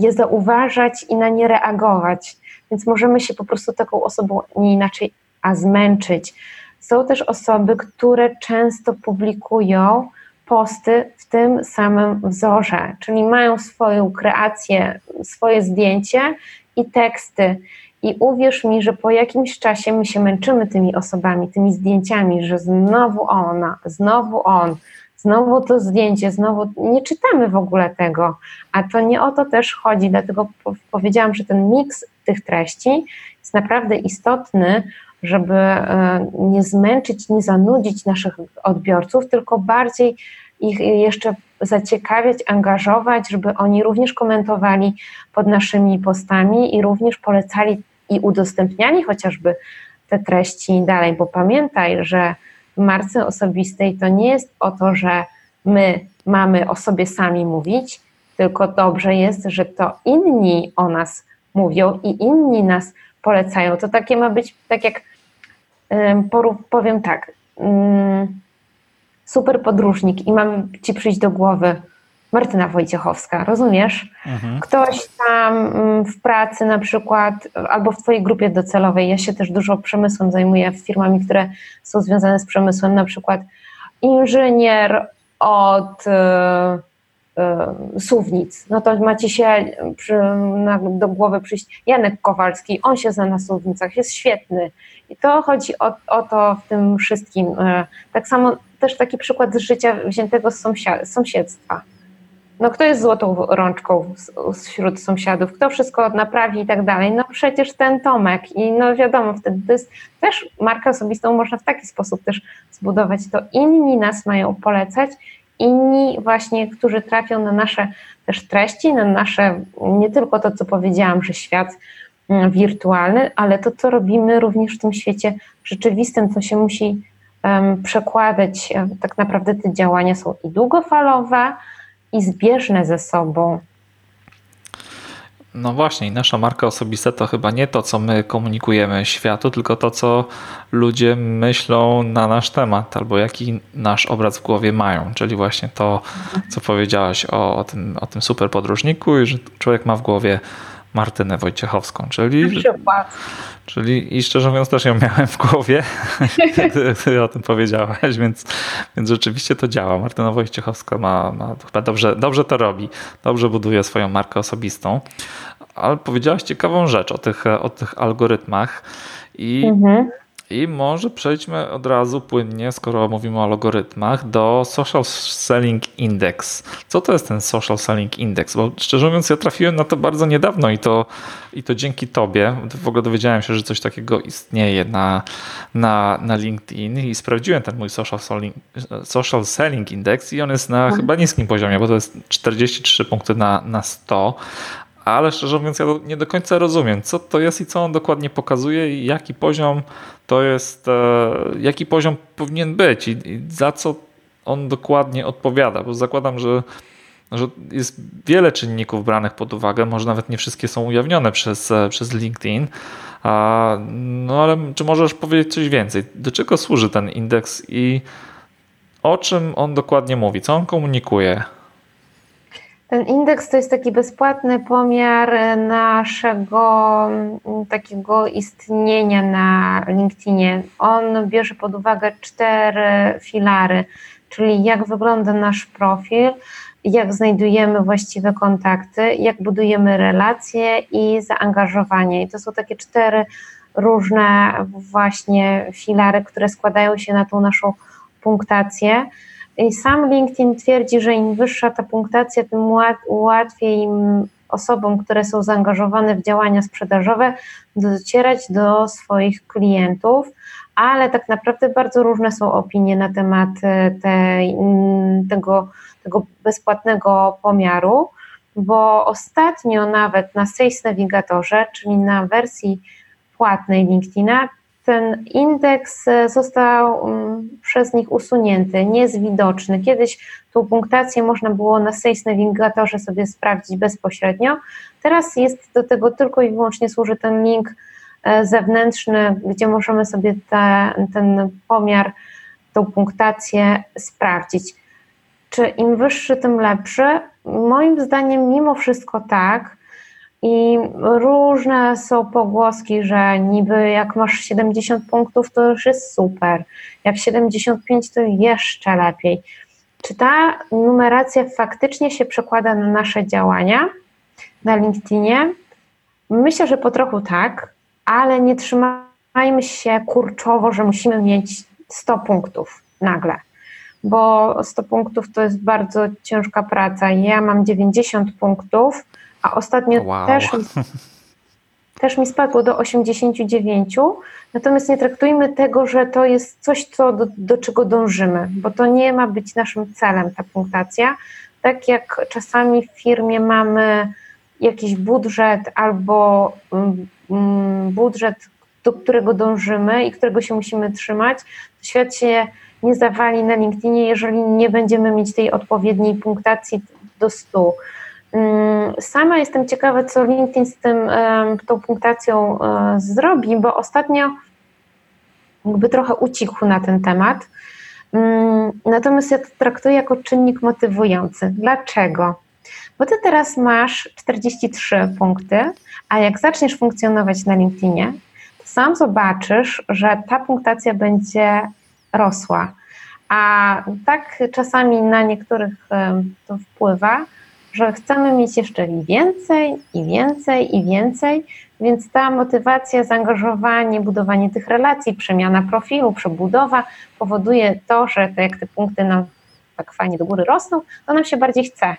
je zauważać i na nie reagować. Więc możemy się po prostu taką osobą nie inaczej zmęczyć. Są też osoby, które często publikują posty w tym samym wzorze, czyli mają swoją kreację, swoje zdjęcie i teksty I uwierz mi, że po jakimś czasie my się męczymy tymi osobami, tymi zdjęciami, że znowu ona, znowu on, znowu to zdjęcie, znowu nie czytamy w ogóle tego, a to nie o to też chodzi, dlatego powiedziałam, że ten miks tych treści jest naprawdę istotny, żeby nie zmęczyć, nie zanudzić naszych odbiorców, tylko bardziej ich jeszcze zaciekawiać, angażować, żeby oni również komentowali pod naszymi postami i również polecali i udostępniali chociażby te treści dalej, bo pamiętaj, że w marce osobistej to nie jest o to, że my mamy o sobie sami mówić, tylko dobrze jest, że to inni o nas mówią i inni nas polecają. To takie ma być, tak jak powiem tak, super podróżnik i mam ci przyjść do głowy Martyna Wojciechowska, rozumiesz? Mhm. Ktoś tam w pracy na przykład, albo w twojej grupie docelowej, ja się też dużo przemysłem zajmuję, firmami, które są związane z przemysłem, na przykład inżynier od Suwnic, no to macie się do głowy przyjść Janek Kowalski, on się zna na Suwnicach, jest świetny i to chodzi o to w tym wszystkim. Tak samo też taki przykład z życia wziętego z sąsiedztwa. No kto jest złotą rączką wśród sąsiadów, kto wszystko naprawi i tak dalej, no przecież ten Tomek i no wiadomo, wtedy to jest też markę osobistą można w taki sposób też zbudować, to inni nas mają polecać, inni właśnie, którzy trafią na nasze też treści, na nasze, nie tylko to, co powiedziałam, że świat wirtualny, ale to, co robimy również w tym świecie rzeczywistym, to się musi przekładać, tak naprawdę te działania są i długofalowe, i zbieżne ze sobą. No właśnie, nasza marka osobista to chyba nie to, co my komunikujemy światu, tylko to, co ludzie myślą na nasz temat albo jaki nasz obraz w głowie mają, czyli właśnie to, co powiedziałaś o tym super podróżniku i że człowiek ma w głowie Martynę Wojciechowską, czyli i szczerze mówiąc też ją miałem w głowie, ty o tym powiedziałaś, więc rzeczywiście to działa. Martyna Wojciechowska ma chyba dobrze to robi, dobrze buduje swoją markę osobistą, ale powiedziałaś ciekawą rzecz o tych algorytmach i może przejdźmy od razu płynnie, skoro mówimy o algorytmach, do Social Selling Index. Co to jest ten Social Selling Index? Bo szczerze mówiąc, ja trafiłem na to bardzo niedawno i to dzięki tobie. W ogóle dowiedziałem się, że coś takiego istnieje na LinkedIn i sprawdziłem ten mój Social Selling Index i on jest na chyba niskim poziomie, bo to jest 43 punkty na 100. Ale szczerze mówiąc, ja nie do końca rozumiem, co to jest i co on dokładnie pokazuje i jaki poziom to jest, jaki poziom powinien być i za co on dokładnie odpowiada, bo zakładam, że jest wiele czynników branych pod uwagę, może nawet nie wszystkie są ujawnione przez LinkedIn, no ale czy możesz powiedzieć coś więcej? Do czego służy ten indeks i o czym on dokładnie mówi, co on komunikuje? Ten indeks to jest taki bezpłatny pomiar naszego takiego istnienia na LinkedInie. On bierze pod uwagę 4 filary, czyli jak wygląda nasz profil, jak znajdujemy właściwe kontakty, jak budujemy relacje i zaangażowanie. I to są takie 4 różne właśnie filary, które składają się na tą naszą punktację. I sam LinkedIn twierdzi, że im wyższa ta punktacja, tym łatwiej osobom, które są zaangażowane w działania sprzedażowe, docierać do swoich klientów, ale tak naprawdę bardzo różne są opinie na temat tego bezpłatnego pomiaru, bo ostatnio nawet na Sales Navigatorze, czyli na wersji płatnej LinkedIna, ten indeks został przez nich usunięty, nie jest widoczny. Kiedyś tą punktację można było na Sales Navigatorze sobie sprawdzić bezpośrednio. Teraz jest do tego tylko i wyłącznie służy ten link zewnętrzny, gdzie możemy sobie ten pomiar, tą punktację sprawdzić. Czy im wyższy, tym lepszy? Moim zdaniem mimo wszystko tak. I różne są pogłoski, że niby jak masz 70 punktów, to już jest super, jak 75, to jeszcze lepiej. Czy ta numeracja faktycznie się przekłada na nasze działania na LinkedInie? Myślę, że po trochu tak, ale nie trzymajmy się kurczowo, że musimy mieć 100 punktów nagle, bo 100 punktów to jest bardzo ciężka praca. Ja mam 90 punktów, a ostatnio też mi spadło do 89, natomiast nie traktujmy tego, że to jest coś, co do czego dążymy, bo to nie ma być naszym celem, ta punktacja. Tak jak czasami w firmie mamy jakiś budżet albo budżet, do którego dążymy i którego się musimy trzymać, to świat się nie zawali na LinkedInie, jeżeli nie będziemy mieć tej odpowiedniej punktacji do 100. Sama jestem ciekawa, co LinkedIn z tą punktacją zrobi, bo ostatnio jakby trochę ucichł na ten temat. Natomiast ja to traktuję jako czynnik motywujący. Dlaczego? Bo ty teraz masz 43 punkty, a jak zaczniesz funkcjonować na LinkedInie, to sam zobaczysz, że ta punktacja będzie rosła. A tak czasami na niektórych to wpływa, że chcemy mieć jeszcze więcej i więcej i więcej, więc ta motywacja, zaangażowanie, budowanie tych relacji, przemiana profilu, przebudowa powoduje to, że to jak te punkty nam tak fajnie do góry rosną, to nam się bardziej chce.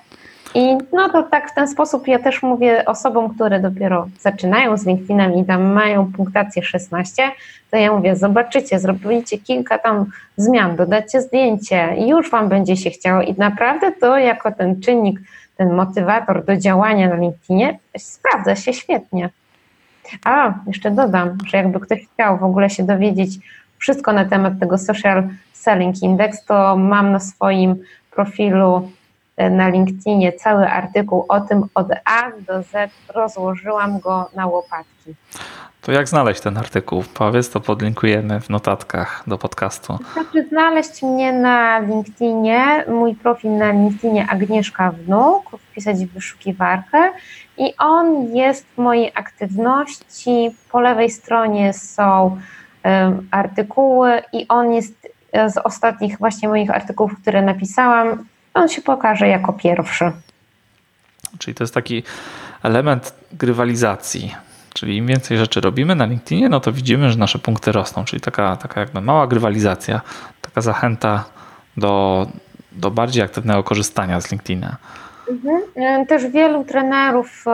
I no to tak w ten sposób ja też mówię osobom, które dopiero zaczynają z LinkedInem i tam mają punktację 16, to ja mówię, zobaczycie, zrobicie kilka tam zmian, dodacie zdjęcie i już wam będzie się chciało i naprawdę to jako ten czynnik, ten motywator do działania na LinkedInie sprawdza się świetnie. A, jeszcze dodam, że jakby ktoś chciał w ogóle się dowiedzieć wszystko na temat tego Social Selling Index, to mam na swoim profilu na LinkedInie cały artykuł o tym od A do Z, rozłożyłam go na łopatki. To jak znaleźć ten artykuł? Powiedz, to podlinkujemy w notatkach do podcastu. Znaczy znaleźć mnie na LinkedInie, mój profil na LinkedInie Agnieszka Wnuk, wpisać w wyszukiwarkę i on jest w mojej aktywności. Po lewej stronie są artykuły i on jest z ostatnich właśnie moich artykułów, które napisałam. On się pokaże jako pierwszy. Czyli to jest taki element grywalizacji. Czyli im więcej rzeczy robimy na LinkedInie, no to widzimy, że nasze punkty rosną. Czyli taka jakby mała grywalizacja, taka zachęta do bardziej aktywnego korzystania z LinkedIna. Też wielu trenerów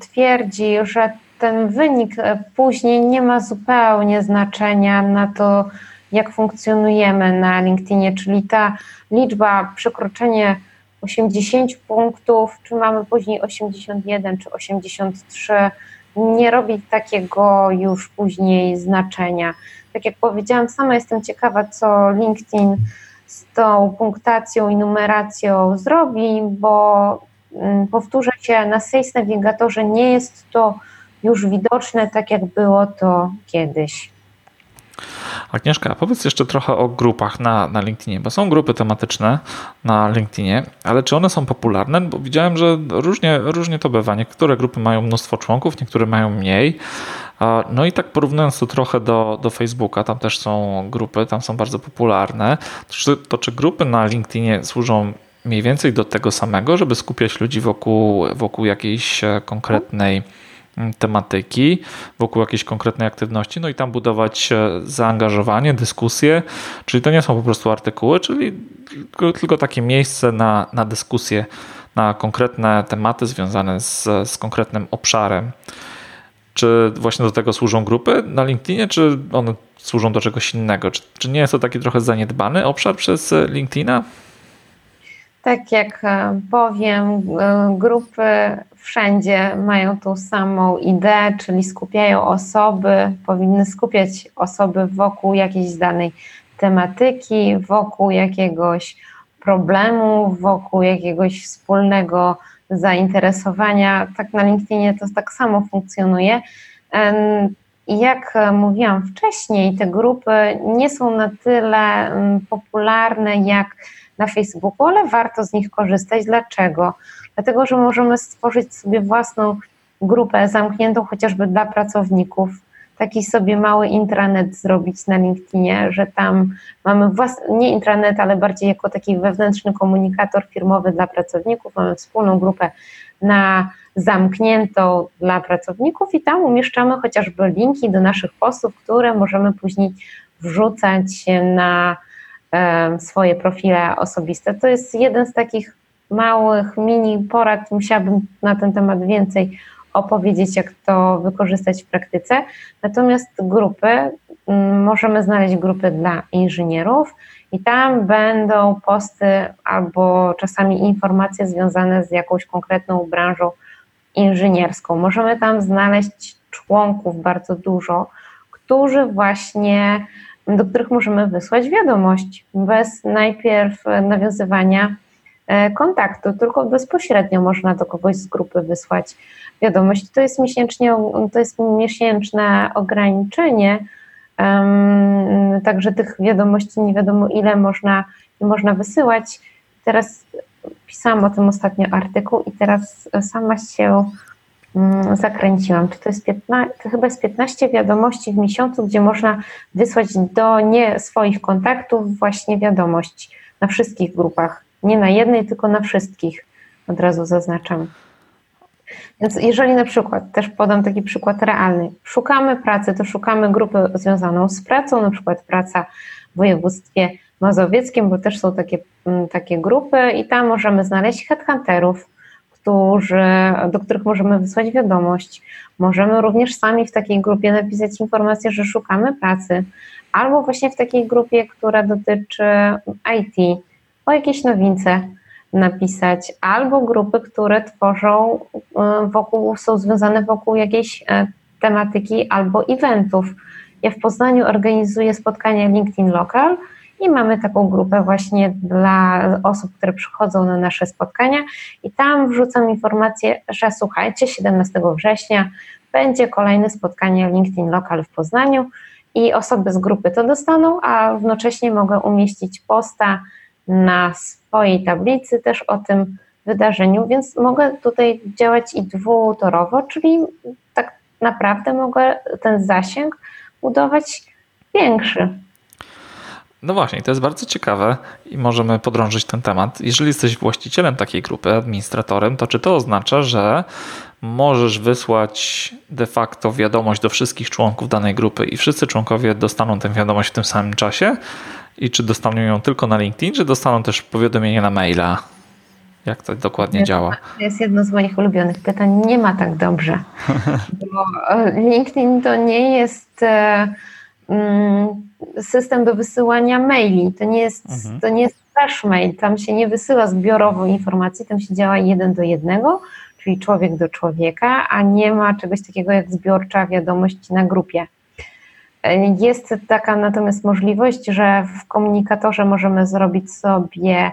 twierdzi, że ten wynik później nie ma zupełnie znaczenia na to, jak funkcjonujemy na LinkedInie, czyli ta liczba, przekroczenie 80 punktów, czy mamy później 81, czy 83, nie robi takiego już później znaczenia. Tak jak powiedziałam, sama jestem ciekawa, co LinkedIn z tą punktacją i numeracją zrobi, bo powtórzę się, na Sales Navigatorze nie jest to już widoczne tak, jak było to kiedyś. Agnieszka, powiedz jeszcze trochę o grupach na LinkedInie, bo są grupy tematyczne na LinkedInie, ale czy one są popularne? Bo widziałem, że różnie to bywa. Niektóre grupy mają mnóstwo członków, niektóre mają mniej. No i tak porównując to trochę do Facebooka, tam też są grupy, tam są bardzo popularne. To czy grupy na LinkedInie służą mniej więcej do tego samego, żeby skupiać ludzi wokół jakiejś konkretnej tematyki, wokół jakiejś konkretnej aktywności, no i tam budować zaangażowanie, dyskusje, czyli to nie są po prostu artykuły, czyli tylko takie miejsce na dyskusję, na konkretne tematy związane z konkretnym obszarem. Czy właśnie do tego służą grupy na LinkedInie, czy one służą do czegoś innego? Czy nie jest to taki trochę zaniedbany obszar przez LinkedIna? Tak jak powiem, grupy wszędzie mają tą samą ideę, czyli skupiają osoby, powinny skupiać osoby wokół jakiejś danej tematyki, wokół jakiegoś problemu, wokół jakiegoś wspólnego zainteresowania. Tak na LinkedInie to tak samo funkcjonuje. I jak mówiłam wcześniej, te grupy nie są na tyle popularne jak na Facebooku, ale warto z nich korzystać. Dlaczego? Dlatego, że możemy stworzyć sobie własną grupę zamkniętą chociażby dla pracowników, taki sobie mały intranet zrobić na LinkedInie, że tam mamy własny, nie intranet, ale bardziej jako taki wewnętrzny komunikator firmowy dla pracowników, mamy wspólną grupę na zamkniętą dla pracowników i tam umieszczamy chociażby linki do naszych postów, które możemy później wrzucać na swoje profile osobiste. To jest jeden z takich małych mini porad, musiałabym na ten temat więcej opowiedzieć, jak to wykorzystać w praktyce. Natomiast grupy, możemy znaleźć grupy dla inżynierów i tam będą posty albo czasami informacje związane z jakąś konkretną branżą inżynierską. Możemy tam znaleźć członków bardzo dużo, którzy właśnie, do których możemy wysłać wiadomość bez najpierw nawiązywania kontaktu, tylko bezpośrednio można do kogoś z grupy wysłać wiadomość. To jest miesięczne ograniczenie, także tych wiadomości nie wiadomo ile można wysyłać. Teraz pisałam o tym ostatnio artykuł i teraz sama się zakręciłam. Czy to jest 15, to chyba jest 15 wiadomości w miesiącu, gdzie można wysłać do nie swoich kontaktów właśnie wiadomość na wszystkich grupach. Nie na jednej, tylko na wszystkich, od razu zaznaczam. Więc jeżeli na przykład, też podam taki przykład realny, szukamy pracy, to szukamy grupy związaną z pracą, na przykład praca w województwie mazowieckim, bo też są takie grupy i tam możemy znaleźć headhunterów, do których możemy wysłać wiadomość. Możemy również sami w takiej grupie napisać informację, że szukamy pracy, albo właśnie w takiej grupie, która dotyczy IT, o jakieś nowince napisać, albo grupy, które tworzą są związane wokół jakiejś tematyki albo eventów. Ja w Poznaniu organizuję spotkania LinkedIn Local i mamy taką grupę właśnie dla osób, które przychodzą na nasze spotkania i tam wrzucam informację, że słuchajcie, 17 września będzie kolejne spotkanie LinkedIn Local w Poznaniu i osoby z grupy to dostaną, a równocześnie mogę umieścić posta na swojej tablicy też o tym wydarzeniu, więc mogę tutaj działać i dwutorowo, czyli tak naprawdę mogę ten zasięg budować większy. No właśnie, to jest bardzo ciekawe i możemy podrążyć ten temat. Jeżeli jesteś właścicielem takiej grupy, administratorem, to czy to oznacza, że możesz wysłać de facto wiadomość do wszystkich członków danej grupy i wszyscy członkowie dostaną tę wiadomość w tym samym czasie? I czy dostaną ją tylko na LinkedIn, czy dostaną też powiadomienie na maila? Jak to dokładnie działa? To jest jedno z moich ulubionych pytań. Nie ma tak dobrze. Bo LinkedIn to nie jest system do wysyłania maili. To nie jest flash mail. Tam się nie wysyła zbiorowo informacji, tam się działa 1 do 1, czyli człowiek do człowieka, a nie ma czegoś takiego jak zbiorcza wiadomość na grupie. Jest taka natomiast możliwość, że w komunikatorze możemy zrobić sobie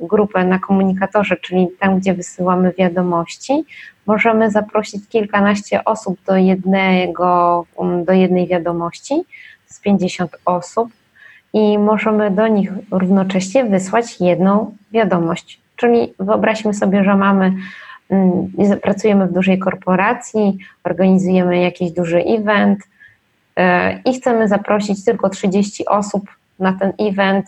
grupę na komunikatorze, czyli tam, gdzie wysyłamy wiadomości. Możemy zaprosić kilkanaście osób do jednej wiadomości, z 50 osób i możemy do nich równocześnie wysłać jedną wiadomość. Czyli wyobraźmy sobie, że pracujemy w dużej korporacji, organizujemy jakiś duży event i chcemy zaprosić tylko 30 osób na ten event,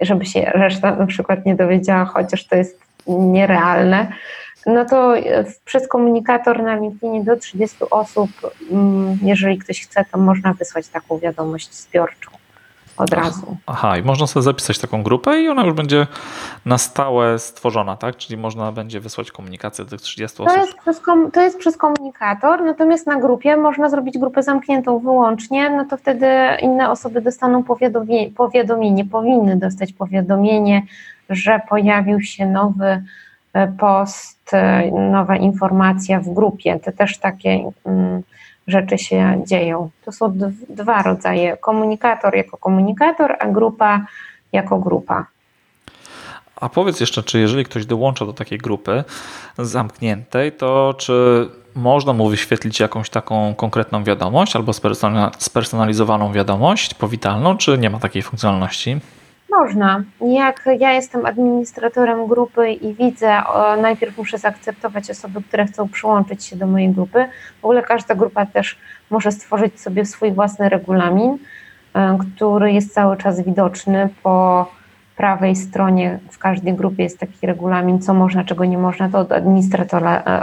żeby się reszta na przykład nie dowiedziała, chociaż to jest nierealne, no to przez komunikator na LinkedInie do 30 osób, jeżeli ktoś chce, to można wysłać taką wiadomość zbiorczą od razu. Aha, i można sobie zapisać taką grupę i ona już będzie na stałe stworzona, tak? Czyli można będzie wysłać komunikację do tych 30 osób. To jest przez komunikator, natomiast na grupie można zrobić grupę zamkniętą wyłącznie, no to wtedy inne osoby dostaną powiadomienie, powinny dostać powiadomienie, że pojawił się nowy post, nowa informacja w grupie. To też takie rzeczy się dzieją. To są dwa rodzaje. Komunikator jako komunikator, a grupa jako grupa. A powiedz jeszcze, czy jeżeli ktoś dołącza do takiej grupy zamkniętej, to czy można mu wyświetlić jakąś taką konkretną wiadomość albo spersonalizowaną wiadomość powitalną, czy nie ma takiej funkcjonalności? Można. Jak ja jestem administratorem grupy i widzę, najpierw muszę zaakceptować osoby, które chcą przyłączyć się do mojej grupy. W ogóle każda grupa też może stworzyć sobie swój własny regulamin, który jest cały czas widoczny. Po prawej stronie w każdej grupie jest taki regulamin, co można, czego nie można, to od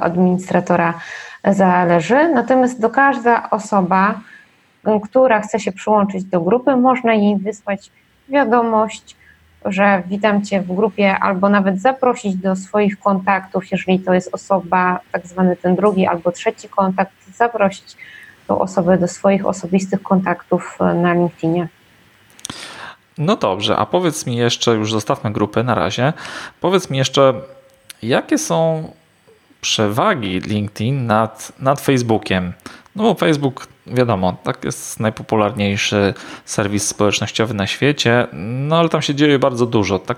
administratora zależy. Natomiast do każda osoba, która chce się przyłączyć do grupy, można jej wysłać wiadomość, że witam Cię w grupie, albo nawet zaprosić do swoich kontaktów, jeżeli to jest osoba, tak zwany ten drugi albo trzeci kontakt, zaprosić tą osobę do swoich osobistych kontaktów na LinkedInie. No dobrze, a powiedz mi jeszcze, już zostawmy grupy na razie, powiedz mi jeszcze, jakie są przewagi LinkedIn nad Facebookiem? No bo Facebook, wiadomo, tak jest najpopularniejszy serwis społecznościowy na świecie, no ale tam się dzieje bardzo dużo. Tak,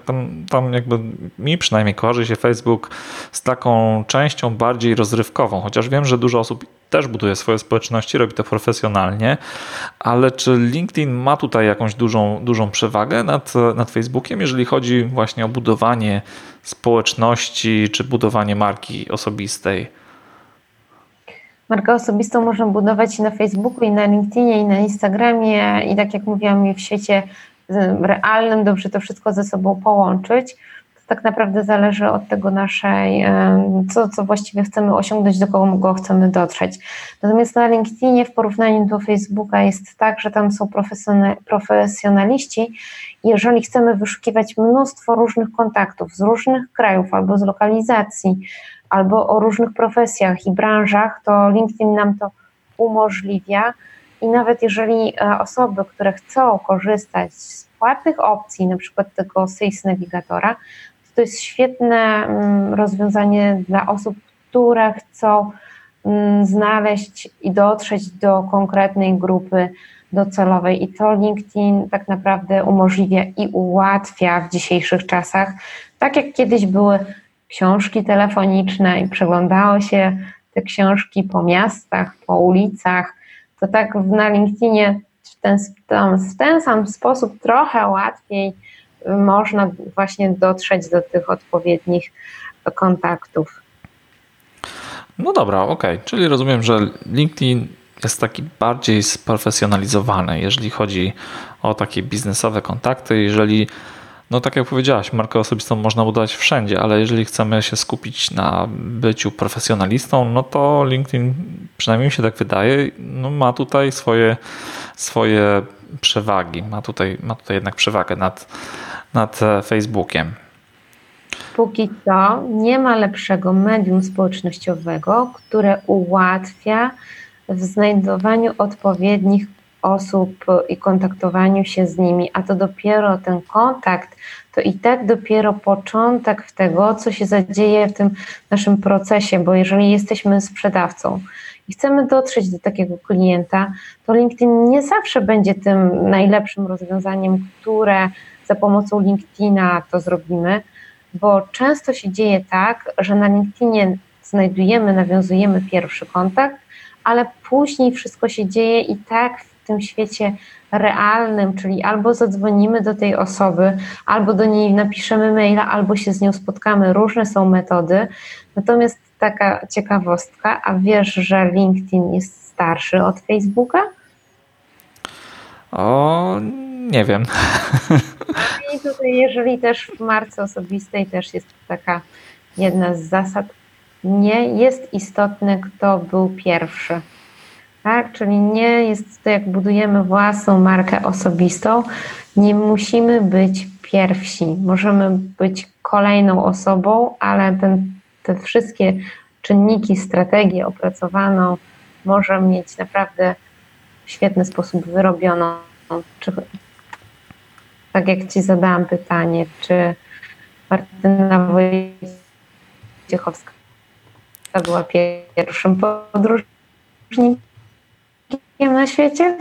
tam jakby mi przynajmniej kojarzy się Facebook z taką częścią bardziej rozrywkową, chociaż wiem, że dużo osób też buduje swoje społeczności, robi to profesjonalnie, ale czy LinkedIn ma tutaj jakąś dużą przewagę nad Facebookiem, jeżeli chodzi właśnie o budowanie społeczności czy budowanie marki osobistej? Markę osobistą można budować i na Facebooku, i na LinkedInie, i na Instagramie, i tak jak mówiłam, w świecie realnym dobrze to wszystko ze sobą połączyć. To tak naprawdę zależy od tego naszej, co właściwie chcemy osiągnąć, do kogo chcemy dotrzeć. Natomiast na LinkedInie w porównaniu do Facebooka jest tak, że tam są profesjonaliści. Jeżeli chcemy wyszukiwać mnóstwo różnych kontaktów z różnych krajów albo z lokalizacji, albo o różnych profesjach i branżach, to LinkedIn nam to umożliwia i nawet jeżeli osoby, które chcą korzystać z płatnych opcji, na przykład tego Sales Navigatora, to jest świetne rozwiązanie dla osób, które chcą znaleźć i dotrzeć do konkretnej grupy docelowej i to LinkedIn tak naprawdę umożliwia i ułatwia w dzisiejszych czasach, tak jak kiedyś były książki telefoniczne i przeglądało się te książki po miastach, po ulicach, to tak na LinkedInie w ten sam sposób trochę łatwiej można właśnie dotrzeć do tych odpowiednich kontaktów. No dobra, okej. Czyli rozumiem, że LinkedIn jest taki bardziej sprofesjonalizowany, jeżeli chodzi o takie biznesowe kontakty, jeżeli no tak jak powiedziałaś, markę osobistą można budować wszędzie, ale jeżeli chcemy się skupić na byciu profesjonalistą, no to LinkedIn, przynajmniej mi się tak wydaje, no ma tutaj swoje przewagi, ma tutaj jednak przewagę nad Facebookiem. Póki co nie ma lepszego medium społecznościowego, które ułatwia w znajdowaniu odpowiednich osób i kontaktowaniu się z nimi, a to dopiero ten kontakt, to i tak dopiero początek tego, co się zadzieje w tym naszym procesie, bo jeżeli jesteśmy sprzedawcą i chcemy dotrzeć do takiego klienta, to LinkedIn nie zawsze będzie tym najlepszym rozwiązaniem, które za pomocą LinkedIna to zrobimy, bo często się dzieje tak, że na LinkedInie nawiązujemy pierwszy kontakt, ale później wszystko się dzieje i tak w tym świecie realnym, czyli albo zadzwonimy do tej osoby, albo do niej napiszemy maila, albo się z nią spotkamy. Różne są metody. Natomiast taka ciekawostka, a wiesz, że LinkedIn jest starszy od Facebooka? O, nie wiem. I tutaj, jeżeli też w marce osobistej też jest taka jedna z zasad, nie jest istotne, kto był pierwszy. Tak, czyli nie jest to, jak budujemy własną markę osobistą, nie musimy być pierwsi, możemy być kolejną osobą, ale te wszystkie czynniki, strategię opracowaną może mieć naprawdę w świetny sposób wyrobioną. Tak jak Ci zadałam pytanie, czy Martyna Wojciechowska była pierwszym podróżnikiem na świecie?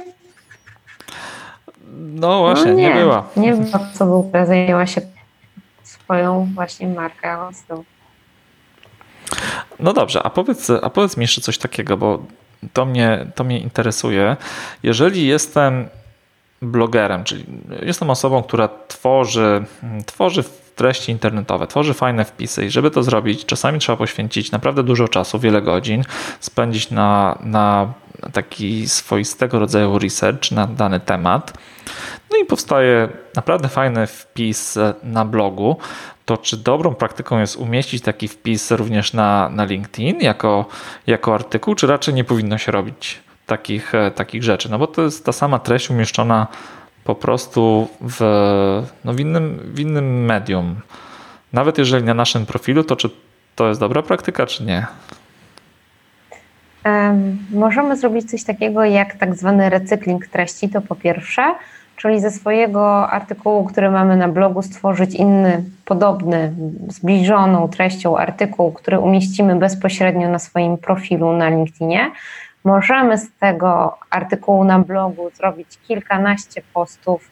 No właśnie, no nie była. Nie była osobą, która zajęła się swoją właśnie marką. No dobrze, a powiedz mi jeszcze coś takiego, bo to mnie interesuje. Jeżeli jestem blogerem, czyli jestem osobą, która tworzy treści internetowe, tworzy fajne wpisy i żeby to zrobić, czasami trzeba poświęcić naprawdę dużo czasu, wiele godzin, spędzić na taki swoistego rodzaju research na dany temat. No i powstaje naprawdę fajny wpis na blogu. To czy dobrą praktyką jest umieścić taki wpis również na LinkedIn jako artykuł, czy raczej nie powinno się robić takich rzeczy? No bo to jest ta sama treść umieszczona po prostu w innym medium. Nawet jeżeli na naszym profilu, to czy to jest dobra praktyka, czy nie? Możemy zrobić coś takiego jak tak zwany recykling treści, to po pierwsze, czyli ze swojego artykułu, który mamy na blogu, stworzyć inny, podobny, zbliżoną treścią artykuł, który umieścimy bezpośrednio na swoim profilu na LinkedInie. Możemy z tego artykułu na blogu zrobić kilkanaście postów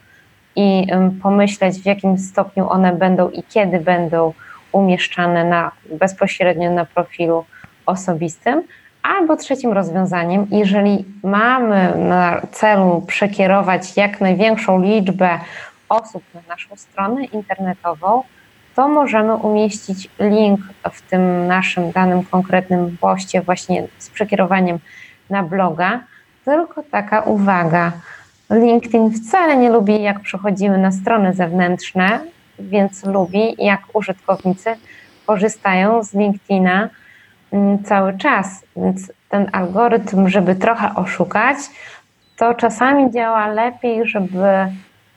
i pomyśleć, w jakim stopniu one będą i kiedy będą umieszczane bezpośrednio na profilu osobistym. Albo trzecim rozwiązaniem, jeżeli mamy na celu przekierować jak największą liczbę osób na naszą stronę internetową, to możemy umieścić link w tym naszym danym konkretnym poście właśnie z przekierowaniem na bloga. Tylko taka uwaga, LinkedIn wcale nie lubi, jak przechodzimy na strony zewnętrzne, więc lubi, jak użytkownicy korzystają z LinkedIna cały czas, więc ten algorytm, żeby trochę oszukać, to czasami działa lepiej, żeby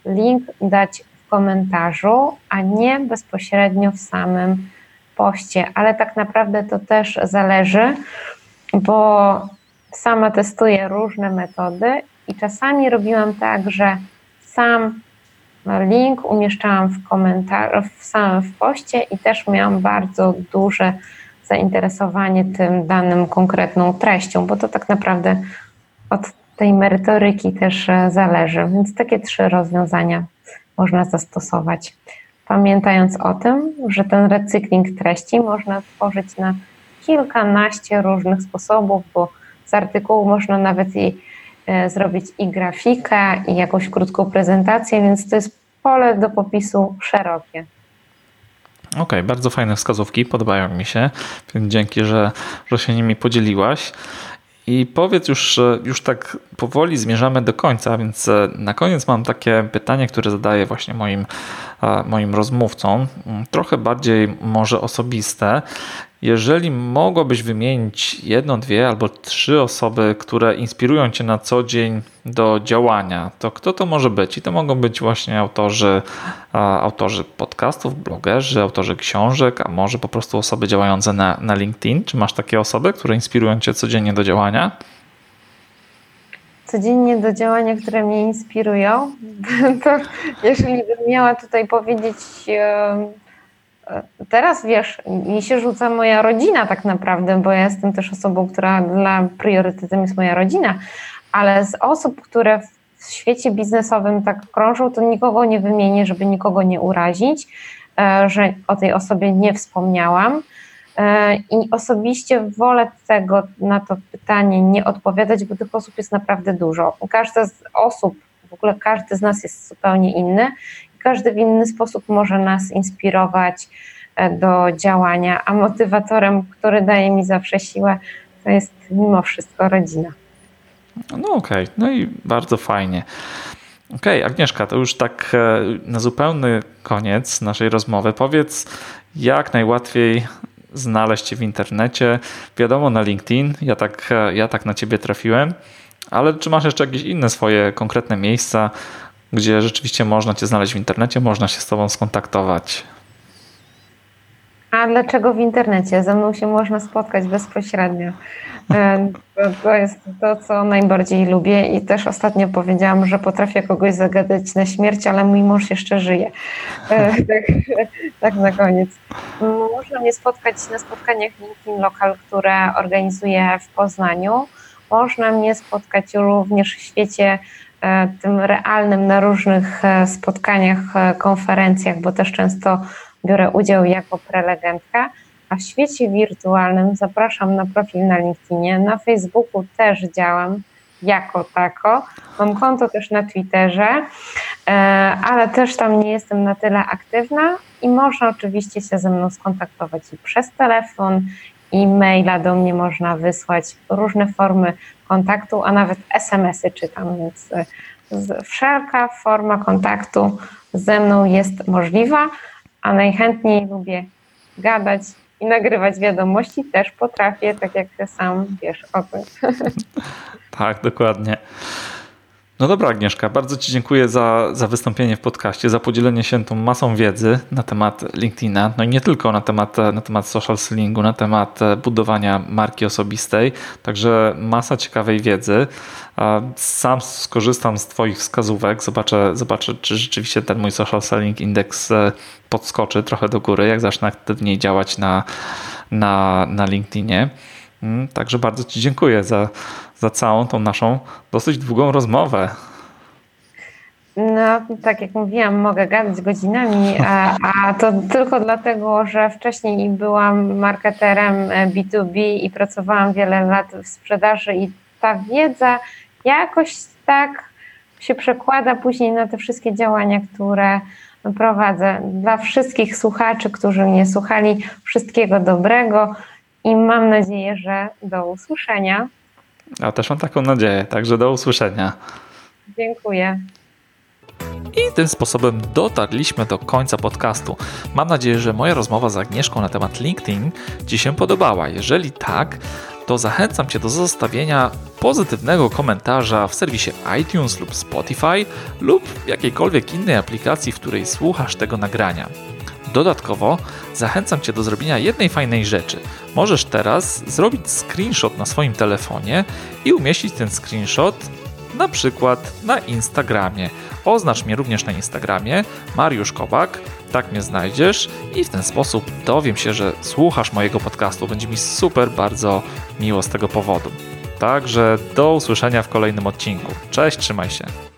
link dać w komentarzu, a nie bezpośrednio w samym poście, ale tak naprawdę to też zależy, bo sama testuję różne metody i czasami robiłam tak, że sam link umieszczałam w komentarzu, w samym poście i też miałam bardzo duże zainteresowanie tym danym konkretną treścią, bo to tak naprawdę od tej merytoryki też zależy, więc takie trzy rozwiązania można zastosować. Pamiętając o tym, że ten recykling treści można tworzyć na kilkanaście różnych sposobów, bo z artykułu można nawet zrobić i grafikę, i jakąś krótką prezentację, więc to jest pole do popisu szerokie. Okej, bardzo fajne wskazówki, podobają mi się, więc dzięki, że się nimi podzieliłaś. I powiedz, już tak powoli zmierzamy do końca, więc na koniec mam takie pytanie, które zadaję właśnie moim rozmówcom, trochę bardziej może osobiste. Jeżeli mogłabyś wymienić 1, 2 albo 3 osoby, które inspirują cię na co dzień do działania, to kto to może być? I to mogą być właśnie autorzy podcastów, blogerzy, autorzy książek, a może po prostu osoby działające na LinkedIn. Czy masz takie osoby, które inspirują cię codziennie do działania? Codziennie do działania, które mnie inspirują? To jeżeli bym miała tutaj powiedzieć... Teraz wiesz, mi się rzuca moja rodzina tak naprawdę, bo ja jestem też osobą, która dla priorytetem jest moja rodzina, ale z osób, które w świecie biznesowym tak krążą, to nikogo nie wymienię, żeby nikogo nie urazić, że o tej osobie nie wspomniałam i osobiście wolę tego na to pytanie nie odpowiadać, bo tych osób jest naprawdę dużo. Każda z osób, w ogóle każdy z nas jest zupełnie inny. Każdy w inny sposób może nas inspirować do działania, a motywatorem, który daje mi zawsze siłę, to jest mimo wszystko rodzina. No okej, no i bardzo fajnie. Okej, Agnieszka, to już tak na zupełny koniec naszej rozmowy. Powiedz, jak najłatwiej znaleźć cię w internecie. Wiadomo, na LinkedIn, ja tak na ciebie trafiłem, ale czy masz jeszcze jakieś inne swoje konkretne miejsca, gdzie rzeczywiście można cię znaleźć w internecie, można się z tobą skontaktować? A dlaczego w internecie? Ze mną się można spotkać bezpośrednio. To jest to, co najbardziej lubię i też ostatnio powiedziałam, że potrafię kogoś zagadać na śmierć, ale mój mąż jeszcze żyje. Tak na koniec. Można mnie spotkać na spotkaniach LinkedIn Local, które organizuję w Poznaniu. Można mnie spotkać również w świecie tym realnym, na różnych spotkaniach, konferencjach, bo też często biorę udział jako prelegentka, a w świecie wirtualnym zapraszam na profil na LinkedInie, na Facebooku też działam, jako tako. Mam konto też na Twitterze, ale też tam nie jestem na tyle aktywna i można oczywiście się ze mną skontaktować i przez telefon, e-maila do mnie można wysłać, różne formy kontaktu, a nawet SMS-y czytam, więc wszelka forma kontaktu ze mną jest możliwa, a najchętniej lubię gadać i nagrywać wiadomości, też potrafię, tak jak ty sam wiesz o tym. Tak, dokładnie. No dobra, Agnieszka, bardzo ci dziękuję za wystąpienie w podcaście, za podzielenie się tą masą wiedzy na temat LinkedIna, no i nie tylko na temat social sellingu, na temat budowania marki osobistej, także masa ciekawej wiedzy. Sam skorzystam z twoich wskazówek, zobaczę, czy rzeczywiście ten mój social selling index podskoczy trochę do góry, jak zacznę aktywniej działać na LinkedInie. Także bardzo ci dziękuję za całą tą naszą dosyć długą rozmowę. No, tak jak mówiłam, mogę gadać godzinami, a to tylko dlatego, że wcześniej byłam marketerem B2B i pracowałam wiele lat w sprzedaży i ta wiedza jakoś tak się przekłada później na te wszystkie działania, które prowadzę. Dla wszystkich słuchaczy, którzy mnie słuchali, wszystkiego dobrego i mam nadzieję, że do usłyszenia. Ja też mam taką nadzieję, także do usłyszenia. Dziękuję. I tym sposobem dotarliśmy do końca podcastu. Mam nadzieję, że moja rozmowa z Agnieszką na temat LinkedIn ci się podobała. Jeżeli tak, to zachęcam cię do zostawienia pozytywnego komentarza w serwisie iTunes lub Spotify lub w jakiejkolwiek innej aplikacji, w której słuchasz tego nagrania. Dodatkowo zachęcam cię do zrobienia jednej fajnej rzeczy. Możesz teraz zrobić screenshot na swoim telefonie i umieścić ten screenshot na przykład na Instagramie. Oznacz mnie również na Instagramie, Mariusz Kobak, tak mnie znajdziesz i w ten sposób dowiem się, że słuchasz mojego podcastu. Będzie mi super bardzo miło z tego powodu. Także do usłyszenia w kolejnym odcinku. Cześć, trzymaj się.